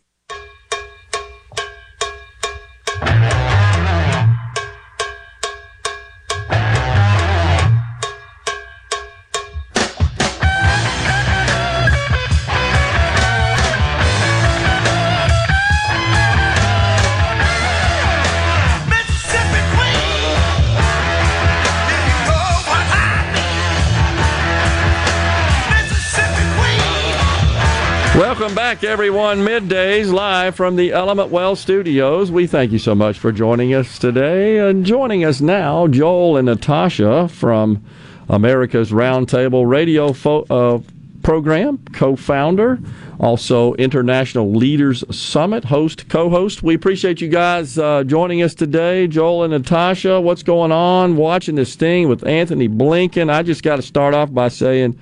Welcome back, everyone. Middays, live from the Element Wealth Studios. We thank you so much for joining us today. And joining us now, Joel and Natasha from America's Roundtable radio fo- uh, program, co-founder, also International Leaders Summit host, co-host. We appreciate you guys uh, joining us today. Joel and Natasha, what's going on? Watching this thing with Anthony Blinken. I just got to start off by saying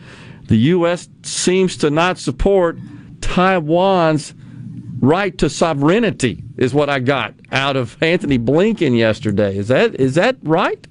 the U S seems to not support Taiwan's right to sovereignty, is what I got out of Anthony Blinken yesterday. Is that is that right?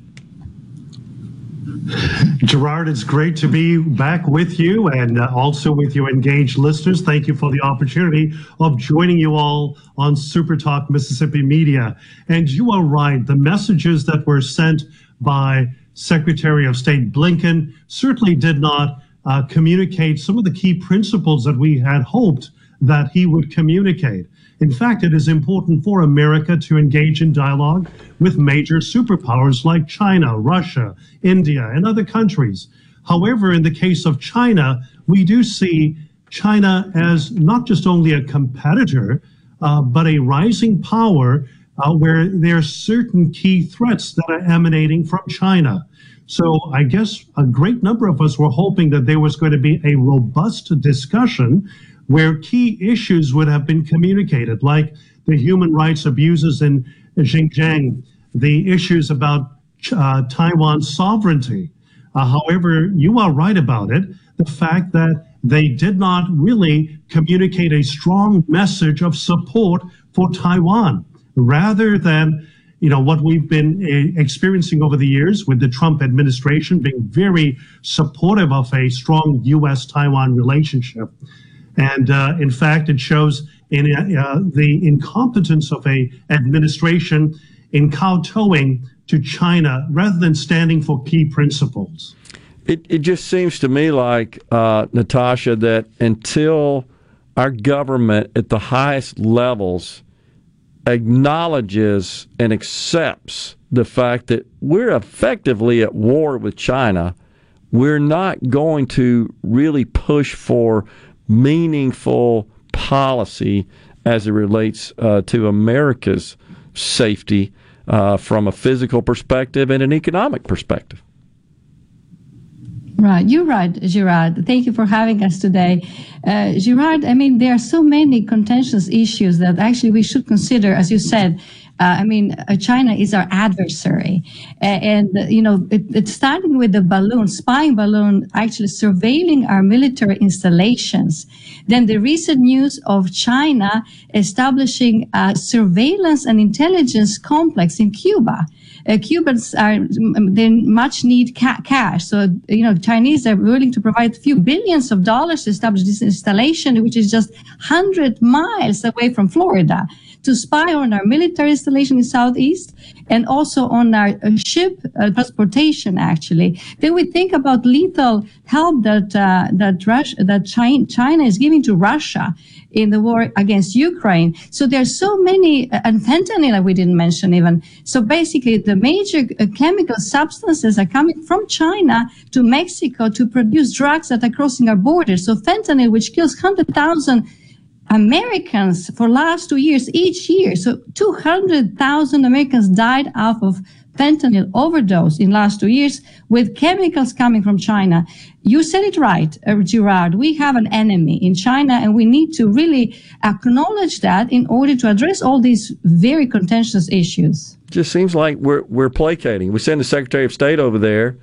Gerard, it's great to be back with you and uh, also with your engaged listeners. Thank you for the opportunity of joining you all on Super Talk Mississippi Media. And you are right, the messages that were sent by Secretary of State Blinken certainly did not uh, communicate some of the key principles that we had hoped that he would communicate. In fact, it is important for America to engage in dialogue with major superpowers like China, Russia, India, and other countries. However, in the case of China, we do see China as not just only a competitor, uh, but a rising power uh, where there are certain key threats that are emanating from China. So I guess a great number of us were hoping that there was going to be a robust discussion where key issues would have been communicated, like the human rights abuses in Xinjiang, the issues about uh, Taiwan's sovereignty. Uh, however, you are right about it, the fact that they did not really communicate a strong message of support for Taiwan, rather than you know, what we've been uh, experiencing over the years with the Trump administration being very supportive of a strong U S Taiwan relationship. And uh, in fact, it shows in uh, the incompetence of a administration in kowtowing to China rather than standing for key principles. It, it just seems to me like, uh, Natasha, that until our government at the highest levels acknowledges and accepts the fact that we're effectively at war with China, we're not going to really push for meaningful policy as it relates uh, to America's safety uh, from a physical perspective and an economic perspective. Right. You're right, Gerard. Thank you for having us today. Uh, Gerard, I mean, there are so many contentious issues that actually we should consider, as you said. Uh, I mean, uh, China is our adversary. Uh, and, uh, you know, it, it's starting with the balloon, spying balloon, actually surveilling our military installations. Then the recent news of China establishing a surveillance and intelligence complex in Cuba. Uh, Cubans are, they much need ca- cash. So, you know, Chinese are willing to provide a few billions of dollars to establish this installation, which is just one hundred miles away from Florida, to spy on our military installation in the Southeast and also on our uh, ship uh, transportation, actually. Then we think about lethal help that uh, that, Russia, that China, China is giving to Russia in the war against Ukraine. So there are so many, uh, and fentanyl that we didn't mention even. So basically the major uh, chemical substances are coming from China to Mexico to produce drugs that are crossing our borders. So fentanyl, which kills one hundred thousand Americans for last two years each year. So two hundred thousand Americans died off of fentanyl overdose in last two years with chemicals coming from China. You said it right, uh, Gerard. We have an enemy in China, and we need to really acknowledge that in order to address all these very contentious issues. Just seems like we're we're placating. We send the Secretary of State over there.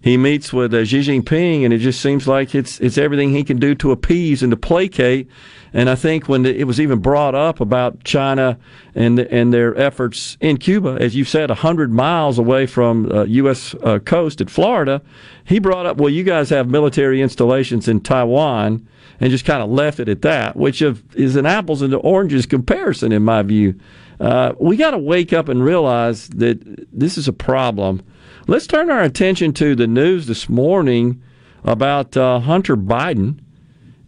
He meets with uh, Xi Jinping, and it just seems like it's it's everything he can do to appease and to placate. And I think when the, it was even brought up about China and and their efforts in Cuba, as you said, one hundred miles away from uh, U S uh, coast at Florida, he brought up, well, you guys have military installations in Taiwan, and just kind of left it at that, which of, is an apples and oranges comparison in my view. Uh, we got to wake up and realize that this is a problem. Let's turn our attention to the news this morning about uh, Hunter Biden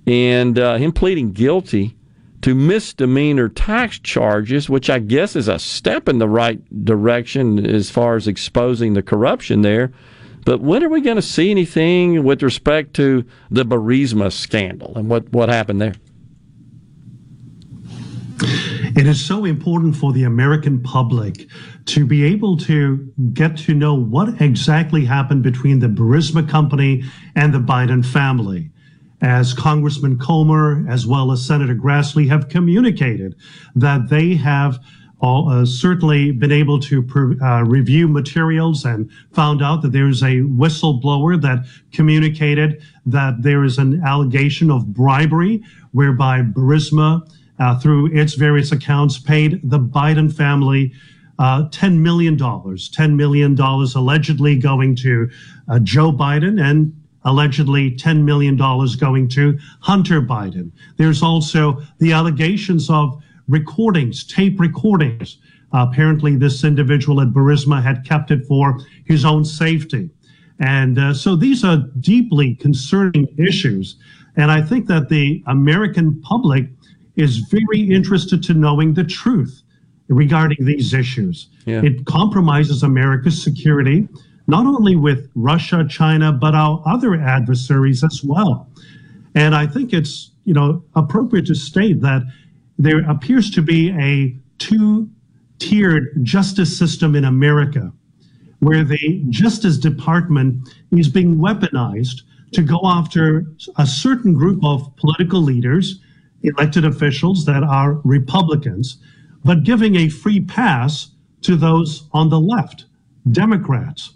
and uh, him pleading guilty to misdemeanor tax charges, which I guess is a step in the right direction as far as exposing the corruption there. But when are we going to see anything with respect to the Burisma scandal and what, what happened there? It is so important for the American public to be able to get to know what exactly happened between the Burisma company and the Biden family, as Congressman Comer as well as Senator Grassley have communicated that they have all, uh, certainly been able to pr- uh, review materials and found out that there is a whistleblower that communicated that there is an allegation of bribery whereby Burisma, Uh, through its various accounts, paid the Biden family uh, ten million dollars, ten million dollars allegedly going to uh, Joe Biden and allegedly ten million dollars going to Hunter Biden. There's also the allegations of recordings, tape recordings. Uh, apparently, this individual at Burisma had kept it for his own safety. And uh, so these are deeply concerning issues. And I think that the American public is very interested to knowing the truth regarding these issues. Yeah. It compromises America's security, not only with Russia, China, but our other adversaries as well. And I think it's, you know, appropriate to state that there appears to be a two-tiered justice system in America, where the Justice Department is being weaponized to go after a certain group of political leaders, elected officials that are Republicans, but giving a free pass to those on the left, Democrats.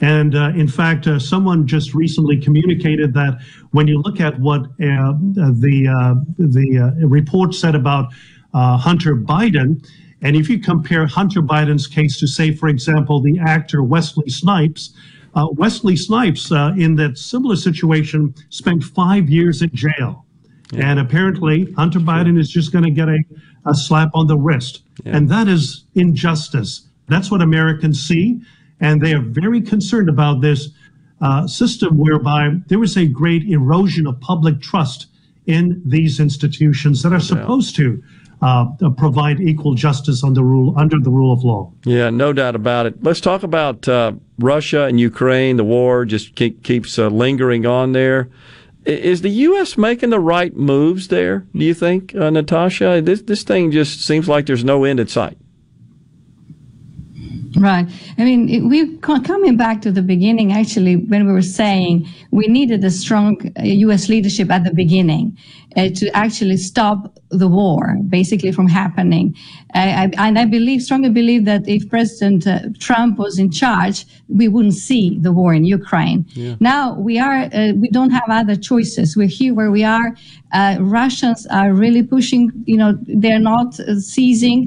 And uh, in fact, uh, someone just recently communicated that when you look at what uh, the, uh, the uh, report said about uh, Hunter Biden, and if you compare Hunter Biden's case to, say, for example, the actor Wesley Snipes, uh, Wesley Snipes, uh, in that similar situation, spent five years in jail. Yeah. And apparently, Hunter Biden is just going to get a, a slap on the wrist. Yeah. And that is injustice. That's what Americans see. And they are very concerned about this uh, system whereby there is a great erosion of public trust in these institutions that are supposed to Uh, provide equal justice on the rule, under the rule of law. Yeah, no doubt about it. Let's talk about uh, Russia and Ukraine. The war just keep, keeps uh, lingering on there. Is the U S making the right moves there, do you think, uh, Natasha? This, this thing just seems like there's no end in sight. Right. I mean, it, we're co- coming back to the beginning, actually, when we were saying we needed a strong uh, U S leadership at the beginning uh, to actually stop the war, basically, from happening. I, I, and I believe, strongly believe that if President uh, Trump was in charge, we wouldn't see the war in Ukraine. Yeah. Now, we are, uh, we don't have other choices. We're here where we are. Uh, Russians are really pushing, you know, they're not uh, seizing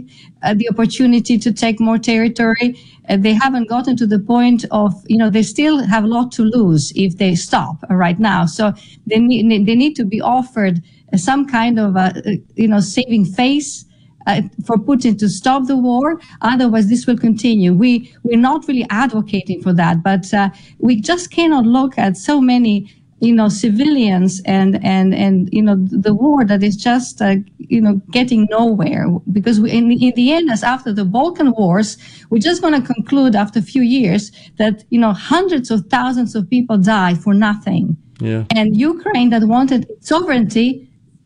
uh, the opportunity to take more territory. Uh, they haven't gotten to the point of, you know, they still have a lot to lose if they stop right now. So they need, they need to be offered some kind of, a, you know, saving face uh, for Putin to stop the war. Otherwise, this will continue. We, we're not really advocating for that, but uh, we just cannot look at so many, you know, civilians and, and, and, you know, the war that is just, uh, you know, getting nowhere. Because we, in, in the end, as after the Balkan Wars, we're just going to conclude after a few years that, you know, hundreds of thousands of people died for nothing. Yeah. And Ukraine that wanted sovereignty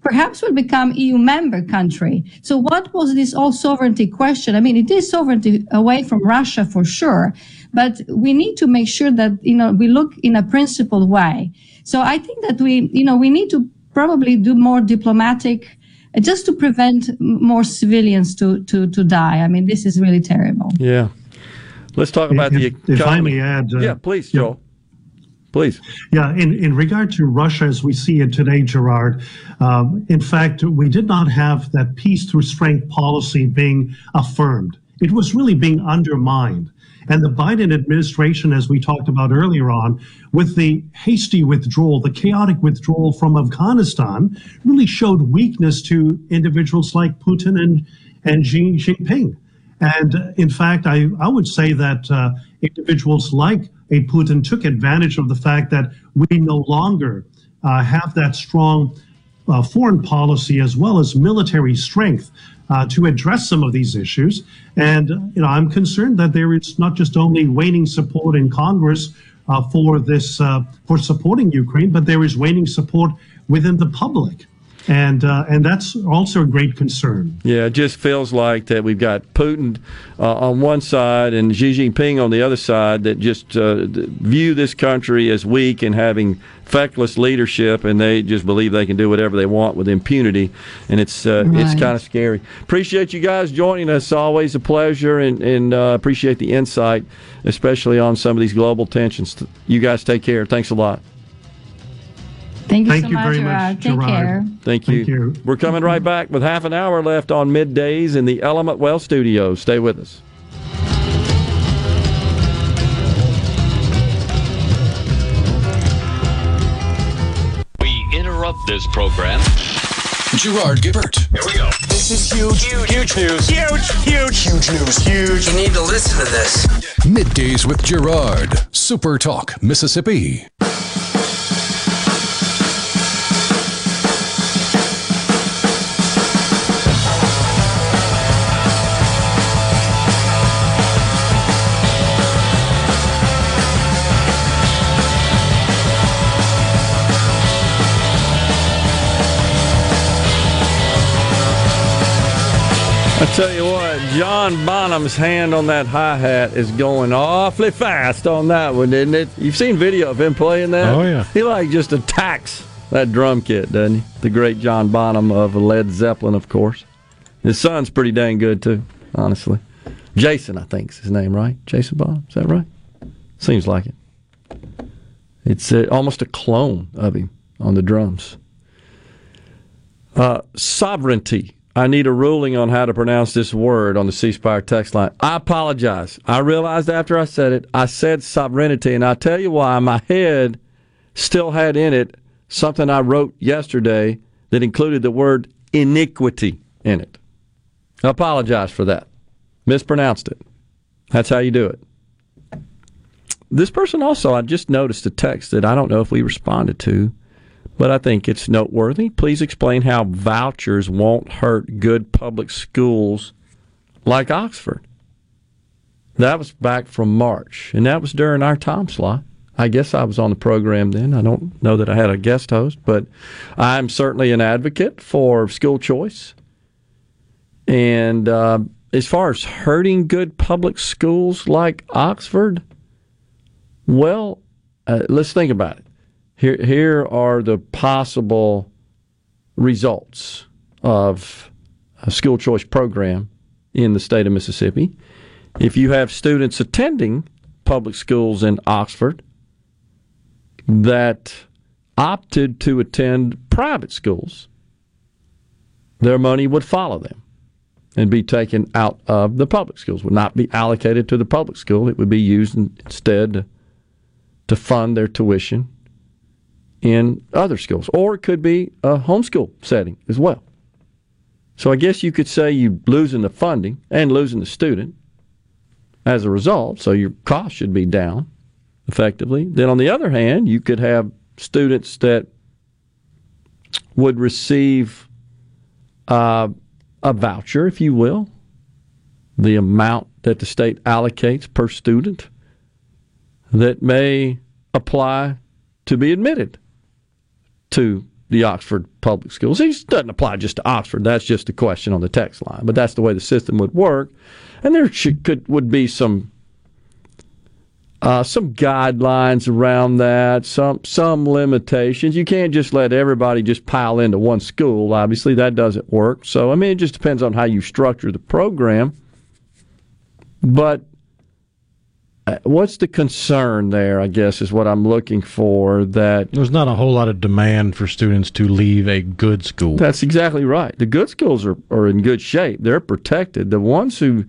perhaps will become E U member country. So what was this all sovereignty question? I mean, it is sovereignty away from Russia for sure, but we need to make sure that, you know, we look in a principled way. So I think that we, you know, we need to probably do more diplomatic, uh, just to prevent more civilians to, to, to die. I mean, this is really terrible. Yeah. Let's talk about if, the economy. If I may add. Uh, yeah, please, Joel. Please. Yeah, in, in regard to Russia as we see it today, Gerard, um, in fact, we did not have that peace through strength policy being affirmed. It was really being undermined. And the Biden administration, as we talked about earlier on, with the hasty withdrawal, the chaotic withdrawal from Afghanistan, really showed weakness to individuals like Putin and, and Xi Jinping. And uh, in fact, I, I would say that uh, individuals like a Putin took advantage of the fact that we no longer uh, have that strong uh, foreign policy as well as military strength uh, to address some of these issues. And you know, I'm concerned that there is not just only waning support in Congress uh, for this uh, for supporting Ukraine, but there is waning support within the public. And uh, and that's also a great concern. Yeah, it just feels like that we've got Putin uh, on one side and Xi Jinping on the other side that just uh, view this country as weak and having feckless leadership, and they just believe they can do whatever they want with impunity, and it's uh, right. It's kind of scary. Appreciate you guys joining us. Always a pleasure, and, and uh, appreciate the insight, especially on some of these global tensions. You guys take care. Thanks a lot. Thank you Thank so you much, very Gerard. much, Take Gerard. care. Thank you. Thank you. We're coming right back with half an hour left on Middays in the Element Well Studios. Stay with us. about this program. Gerard Gibert. Here we go. This is huge, huge, huge news. Huge, huge, huge news. Huge. You need to listen to this. Middays with Gerard. Super Talk Mississippi. I tell you what, John Bonham's hand on that hi-hat is going awfully fast on that one, isn't it? You've seen video of him playing that? Oh, yeah. He, like, just attacks that drum kit, doesn't he? The great John Bonham of Led Zeppelin, of course. His son's pretty dang good, too, honestly. Jason, I think, is his name, right? Jason Bonham, is that right? Seems like it. It's uh, almost a clone of him on the drums. Uh, sovereignty. I need a ruling on how to pronounce this word on the ceasefire text line. I apologize. I realized after I said it, I said sovereignty, and I'll tell you why. My head still had in it something I wrote yesterday that included the word iniquity in it. I apologize for that. Mispronounced it. That's how you do it. This person also, I just noticed a text that I don't know if we responded to, but I think it's noteworthy. Please explain how vouchers won't hurt good public schools like Oxford. That was back from March, and that was during our time slot. I guess I was on the program then. I don't know that I had a guest host, but I'm certainly an advocate for school choice. And uh, as far as hurting good public schools like Oxford, well, uh, let's think about it. Here, here are the possible results of a school choice program in the state of Mississippi. If you have students attending public schools in Oxford that opted to attend private schools, their money would follow them and be taken out of the public schools, would not be allocated to the public school. It would be used instead to fund their tuition in other schools, or it could be a homeschool setting as well. So I guess you could say you're losing the funding and losing the student as a result, so your cost should be down effectively. Then on the other hand, you could have students that would receive uh, a voucher, if you will, the amount that the state allocates per student that may apply to be admitted to the Oxford public schools. It doesn't apply just to Oxford. That's just a question on the text line. But that's the way the system would work. And there should, could would be some uh, some guidelines around that, some some limitations. You can't just let everybody just pile into one school. Obviously, that doesn't work. So, I mean, it just depends on how you structure the program. But what's the concern there, I guess, is what I'm looking for. That there's not a whole lot of demand for students to leave a good school. That's exactly right. The good schools are, are in good shape. They're protected. The ones who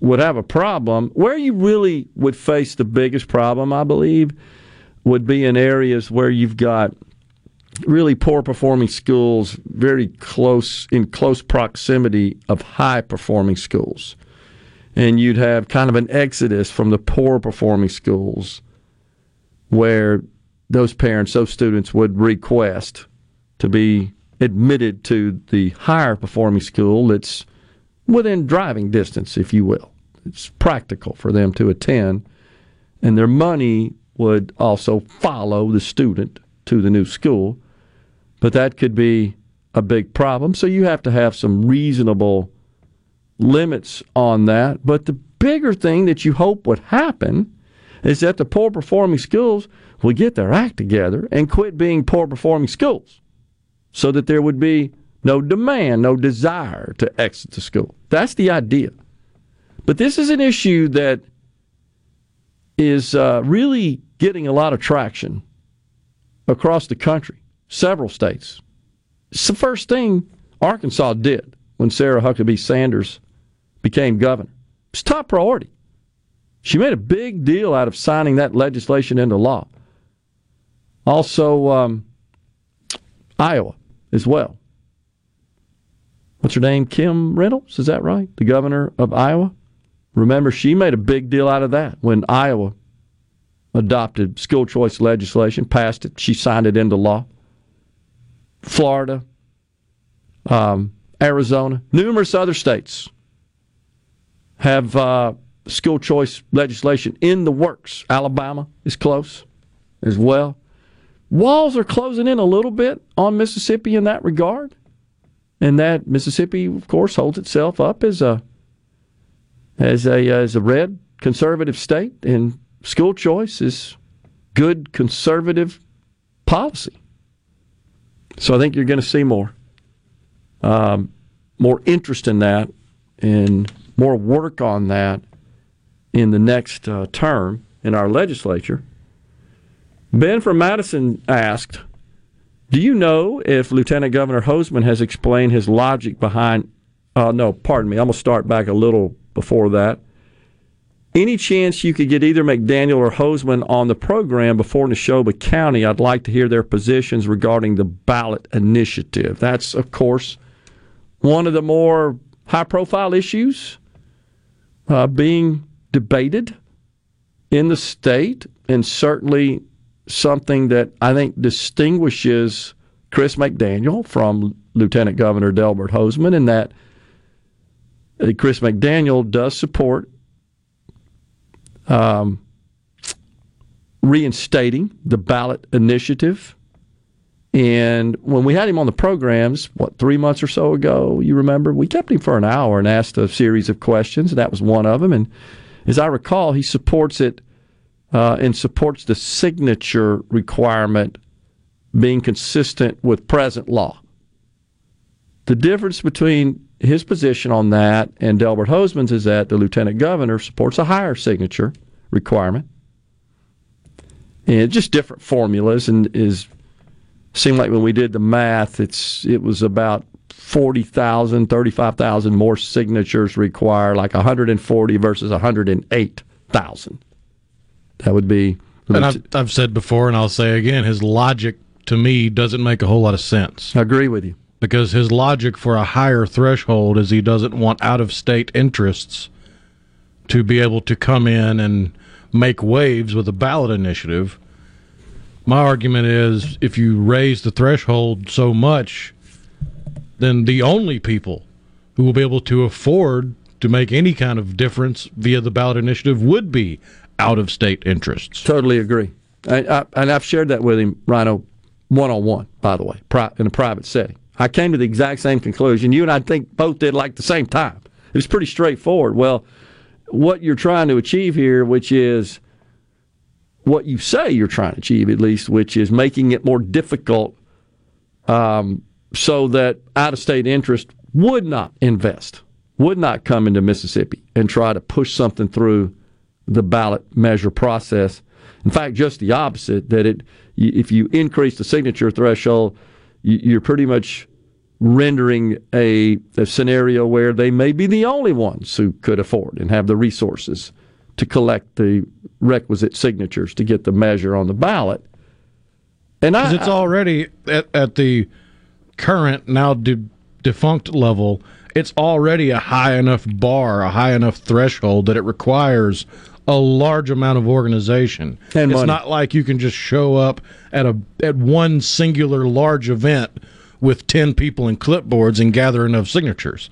would have a problem, where you really would face the biggest problem, I believe, would be in areas where you've got really poor-performing schools very close in close proximity of high-performing schools. And you'd have kind of an exodus from the poor-performing schools where those parents, those students would request to be admitted to the higher-performing school that's within driving distance, if you will. It's practical for them to attend, and their money would also follow the student to the new school. But that could be a big problem, so you have to have some reasonable limits on that. But the bigger thing that you hope would happen is that the poor performing schools will get their act together and quit being poor performing schools so that there would be no demand, no desire to exit the school. That's the idea. But this is an issue that is uh, really getting a lot of traction across the country, several states. It's the first thing Arkansas did when Sarah Huckabee Sanders became governor. It's top priority. She made a big deal out of signing that legislation into law. Also, um, Iowa as well. What's her name? Kim Reynolds, is that right? The governor of Iowa. Remember, she made a big deal out of that when Iowa adopted school choice legislation, passed it. She signed it into law. Florida, um, Arizona, numerous other states have uh, school choice legislation in the works. Alabama is close as well. Walls are closing in a little bit on Mississippi in that regard. And that Mississippi, of course, holds itself up as a as a as a red conservative state, and school choice is good conservative policy. So I think you're going to see more, um, more interest in that, and more work on that in the next uh, term in our legislature. Ben from Madison asked, do you know if Lieutenant Governor Hosemann has explained his logic behind, uh, no, pardon me, I'm going to start back a little before that. Any chance you could get either McDaniel or Hosemann on the program before Neshoba County? I'd like to hear their positions regarding the ballot initiative. That's, of course, one of the more high-profile issues uh, being debated in the state, and certainly something that I think distinguishes Chris McDaniel from Lieutenant Governor Delbert Hosemann, in that Chris McDaniel does support um, reinstating the ballot initiative. And when we had him on the programs, what, three months or so ago, you remember, we kept him for an hour and asked a series of questions, and that was one of them. And as I recall, he supports it uh, and supports the signature requirement being consistent with present law. The difference between his position on that and Delbert Hosemann's is that the lieutenant governor supports a higher signature requirement. And just different formulas, and is seemed like when we did the math, it's it was about forty thousand, thirty-five thousand more signatures required, like one hundred forty versus one hundred eight thousand. That would be... And I've, I've said before, and I'll say again, his logic to me doesn't make a whole lot of sense. I agree with you. Because his logic for a higher threshold is he doesn't want out-of-state interests to be able to come in and make waves with a ballot initiative. My argument is if you raise the threshold so much, then the only people who will be able to afford to make any kind of difference via the ballot initiative would be out-of-state interests. Totally agree. I, I, and I've shared that with him, Rhino, one-on-one, by the way, in a private setting. I came to the exact same conclusion. You and I think both did like the same time. It was pretty straightforward. Well, what you're trying to achieve here, which is what you say you're trying to achieve, at least, which is making it more difficult um, so that out-of-state interest would not invest, would not come into Mississippi and try to push something through the ballot measure process. In fact, just the opposite, that it if you increase the signature threshold, you're pretty much rendering a, a scenario where they may be the only ones who could afford and have the resources to collect the requisite signatures to get the measure on the ballot. And I, it's already, at, at the current, now de- defunct level, it's already a high enough bar, a high enough threshold that it requires a large amount of organization. And it's money. Not like you can just show up at a at one singular large event with ten people in clipboards and gather enough signatures.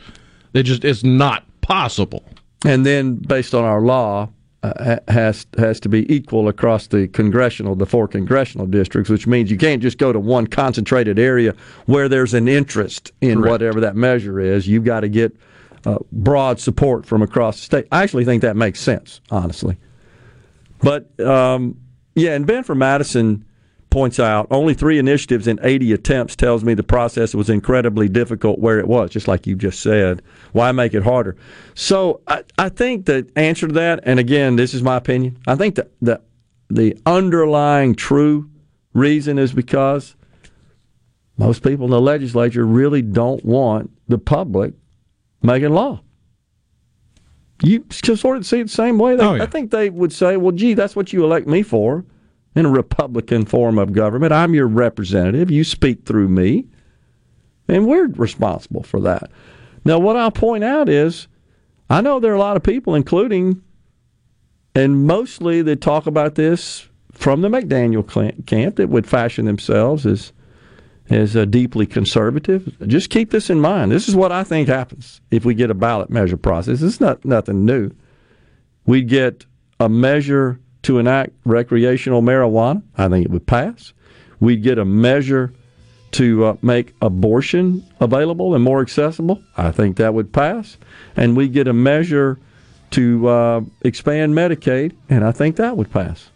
They just it's not possible. And then, based on our law, uh, has has to be equal across the congressional, the four congressional districts, which means you can't just go to one concentrated area where there's an interest in Correct. Whatever that measure is. You've got to get Uh, broad support from across the state. I actually think that makes sense, honestly. But, um, yeah, and Ben from Madison points out, only three initiatives in eighty attempts tells me the process was incredibly difficult where it was, just like you just said. Why make it harder? So I, I think the answer to that, and again, this is my opinion, I think the, the, the underlying true reason is because most people in the legislature really don't want the public making law. You sort of see it the same way. They, oh, yeah. I think they would say, well, gee, that's what you elect me for, in a Republican form of government. I'm your representative. You speak through me. And we're responsible for that. Now, what I'll point out is, I know there are a lot of people, including, and mostly they talk about this from the McDaniel camp, that would fashion themselves as, as a deeply conservative. Just keep this in mind. This is what I think happens if we get a ballot measure process. It's not nothing new. We'd get a measure to enact recreational marijuana. I think it would pass. We'd get a measure to uh, make abortion available and more accessible. I think that would pass. And we get a measure to uh, expand Medicaid, and I think that would pass.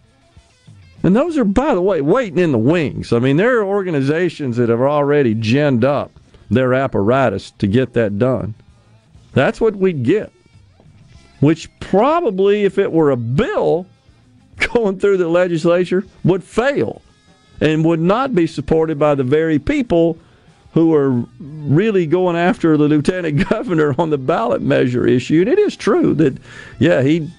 And those are, by the way, waiting in the wings. I mean, there are organizations that have already ginned up their apparatus to get that done. That's what we'd get, which probably, if it were a bill going through the legislature, would fail and would not be supported by the very people who are really going after the lieutenant governor on the ballot measure issue. And it is true that, yeah, he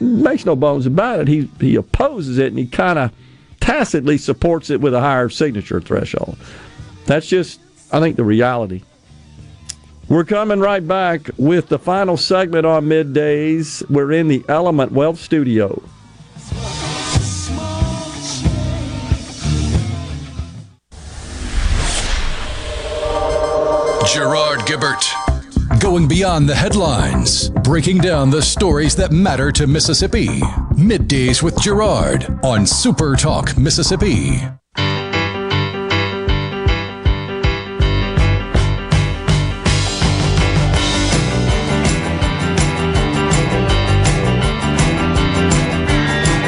makes no bones about it. He he opposes it, and he kind of tacitly supports it with a higher signature threshold. That's just, I think, the reality. We're coming right back with the final segment on Middays. We're in the Element Wealth Studio. Gerard Gibert, going beyond the headlines, breaking down the stories that matter to Mississippi. Middays with Gerard on Super Talk Mississippi.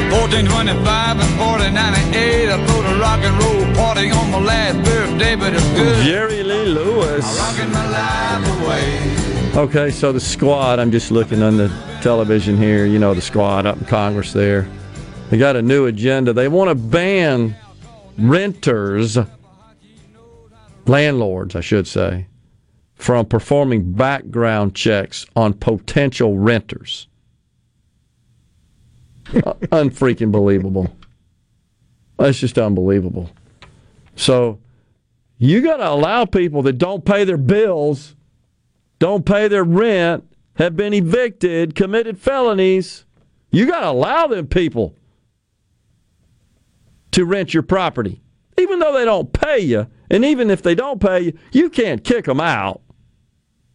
fourteen twenty-five and fourteen ninety-eight, I threw the rock and roll party on my last birthday, but it's good. Jerry Lee Lewis. Rocking my life away. Okay, so the squad, I'm just looking on the television here, you know, the squad up in Congress there. They got a new agenda. They want to ban renters, landlords, I should say, from performing background checks on potential renters. Unfreaking believable. That's just unbelievable. So you got to allow people that don't pay their bills, don't pay their rent, have been evicted, committed felonies. You got to allow them people to rent your property. Even though they don't pay you, and even if they don't pay you, you can't kick them out.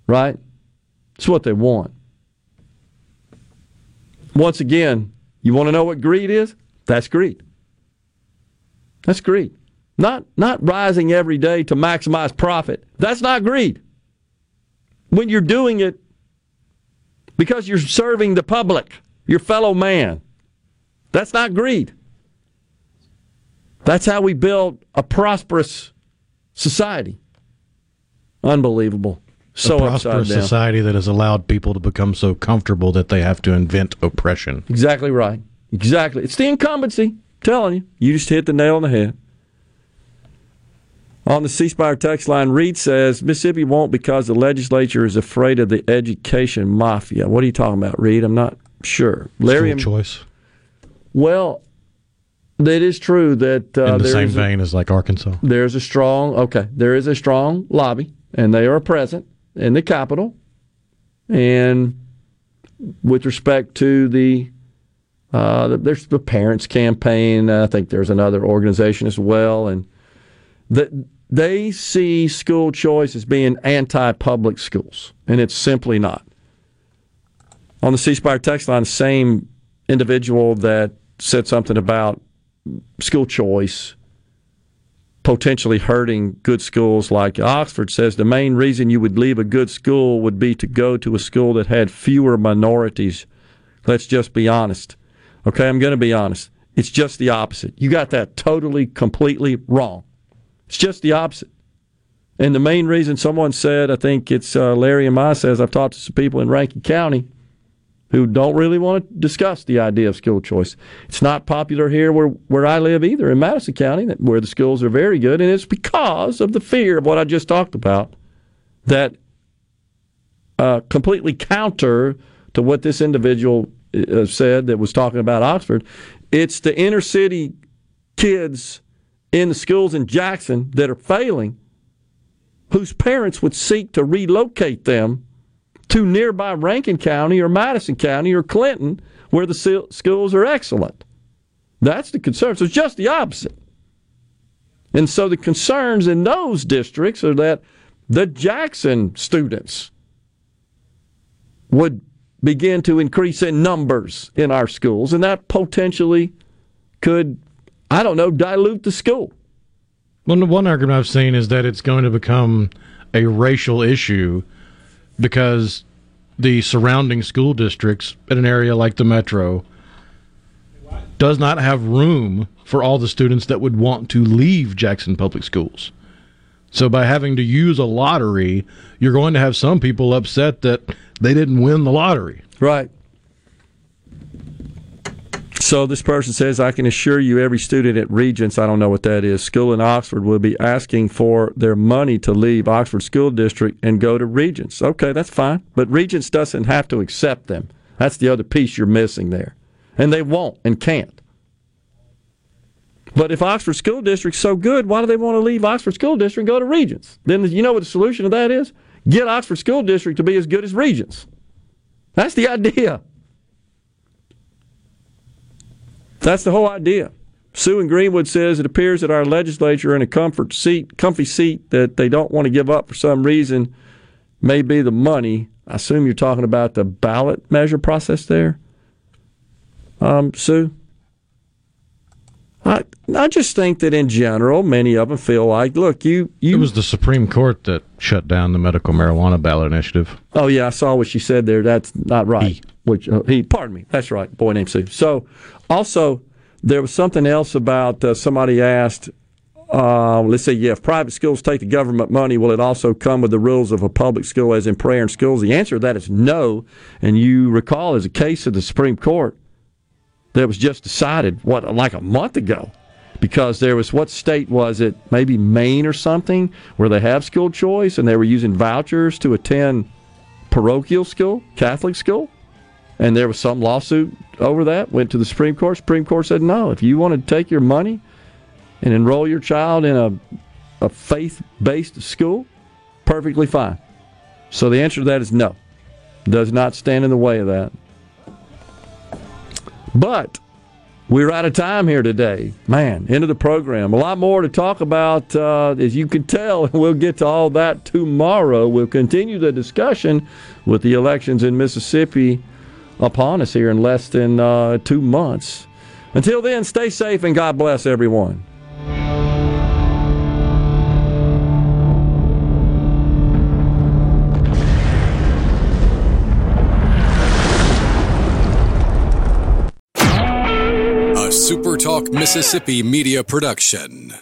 Right? It's what they want. Once again, you want to know what greed is? That's greed. That's greed. Not not rising every day to maximize profit. That's not greed. When you're doing it because you're serving the public, your fellow man, that's not greed. That's how we build a prosperous society. Unbelievable. So a prosperous society that has allowed people to become so comfortable that they have to invent oppression. Exactly right. Exactly. It's the incumbency. I'm telling you. You just hit the nail on the head. On the ceasefire text line, Reed says, Mississippi won't because the legislature is afraid of the education mafia. What are you talking about, Reed? I'm not sure. Larry, it's still a choice. Well, it is true that... Uh, in the same vein a, as like Arkansas. There's a strong... Okay. There is a strong lobby, and they are present in the Capitol, and with respect to the, uh, the there's the Parents Campaign. Uh, I think there's another organization as well, and the, they see school choice as being anti-public schools, and it's simply not. On the ceasefire text line, the same individual that said something about school choice potentially hurting good schools like Oxford says the main reason you would leave a good school would be to go to a school that had fewer minorities. Let's just be honest. Okay, I'm going to be honest. It's just the opposite. You got that totally, completely wrong. It's just the opposite. And the main reason someone said, I think it's uh, Larry and I says, I've talked to some people in Rankin County who don't really want to discuss the idea of school choice. It's not popular here where, where I live either, in Madison County, where the schools are very good, and it's because of the fear of what I just talked about that uh, completely counter to what this individual uh, said that was talking about Oxford. It's the inner city kids in the schools in Jackson that are failing whose parents would seek to relocate them to nearby Rankin County or Madison County or Clinton, where the schools are excellent. That's the concern. So it's just the opposite. And so the concerns in those districts are that the Jackson students would begin to increase in numbers in our schools, and that potentially could, I don't know, dilute the school. Well, the one argument I've seen is that it's going to become a racial issue because the surrounding school districts in an area like the metro does not have room for all the students that would want to leave Jackson Public Schools. So by having to use a lottery, you're going to have some people upset that they didn't win the lottery. Right. So this person says, I can assure you every student at Regents, I don't know what that is, school in Oxford will be asking for their money to leave Oxford School District and go to Regents. Okay, that's fine. But Regents doesn't have to accept them. That's the other piece you're missing there. And they won't and can't. But if Oxford School District's so good, why do they want to leave Oxford School District and go to Regents? Then you know what the solution to that is? Get Oxford School District to be as good as Regents. That's the idea. That's the whole idea. Sue in Greenwood says, it appears that our legislature in a comfort seat, comfy seat that they don't want to give up for some reason may be the money. I assume you're talking about the ballot measure process there, um, Sue? I I just think that in general, many of them feel like, look, you, you... It was the Supreme Court that shut down the medical marijuana ballot initiative. Oh, yeah, I saw what she said there. That's not right. He. Which uh, he, pardon me, that's right, boy named Sue. So, also, there was something else about uh, somebody asked, uh, let's say, yeah, if private schools take the government money, will it also come with the rules of a public school as in prayer and schools? The answer to that is no. And you recall there's a case of the Supreme Court that was just decided, what, like a month ago, because there was, what state was it, maybe Maine or something, where they have school choice, and they were using vouchers to attend parochial school, Catholic school, and there was some lawsuit over that, went to the Supreme Court. Supreme Court said, no, if you want to take your money and enroll your child in a, a faith-based school, perfectly fine. So the answer to that is no. Does not stand in the way of that. But we're out of time here today. Man, end of the program. A lot more to talk about, uh, as you can tell. We'll get to all that tomorrow. We'll continue the discussion with the elections in Mississippi upon us here in less than uh, two months. Until then, stay safe and God bless everyone. Super Talk Mississippi Media Production.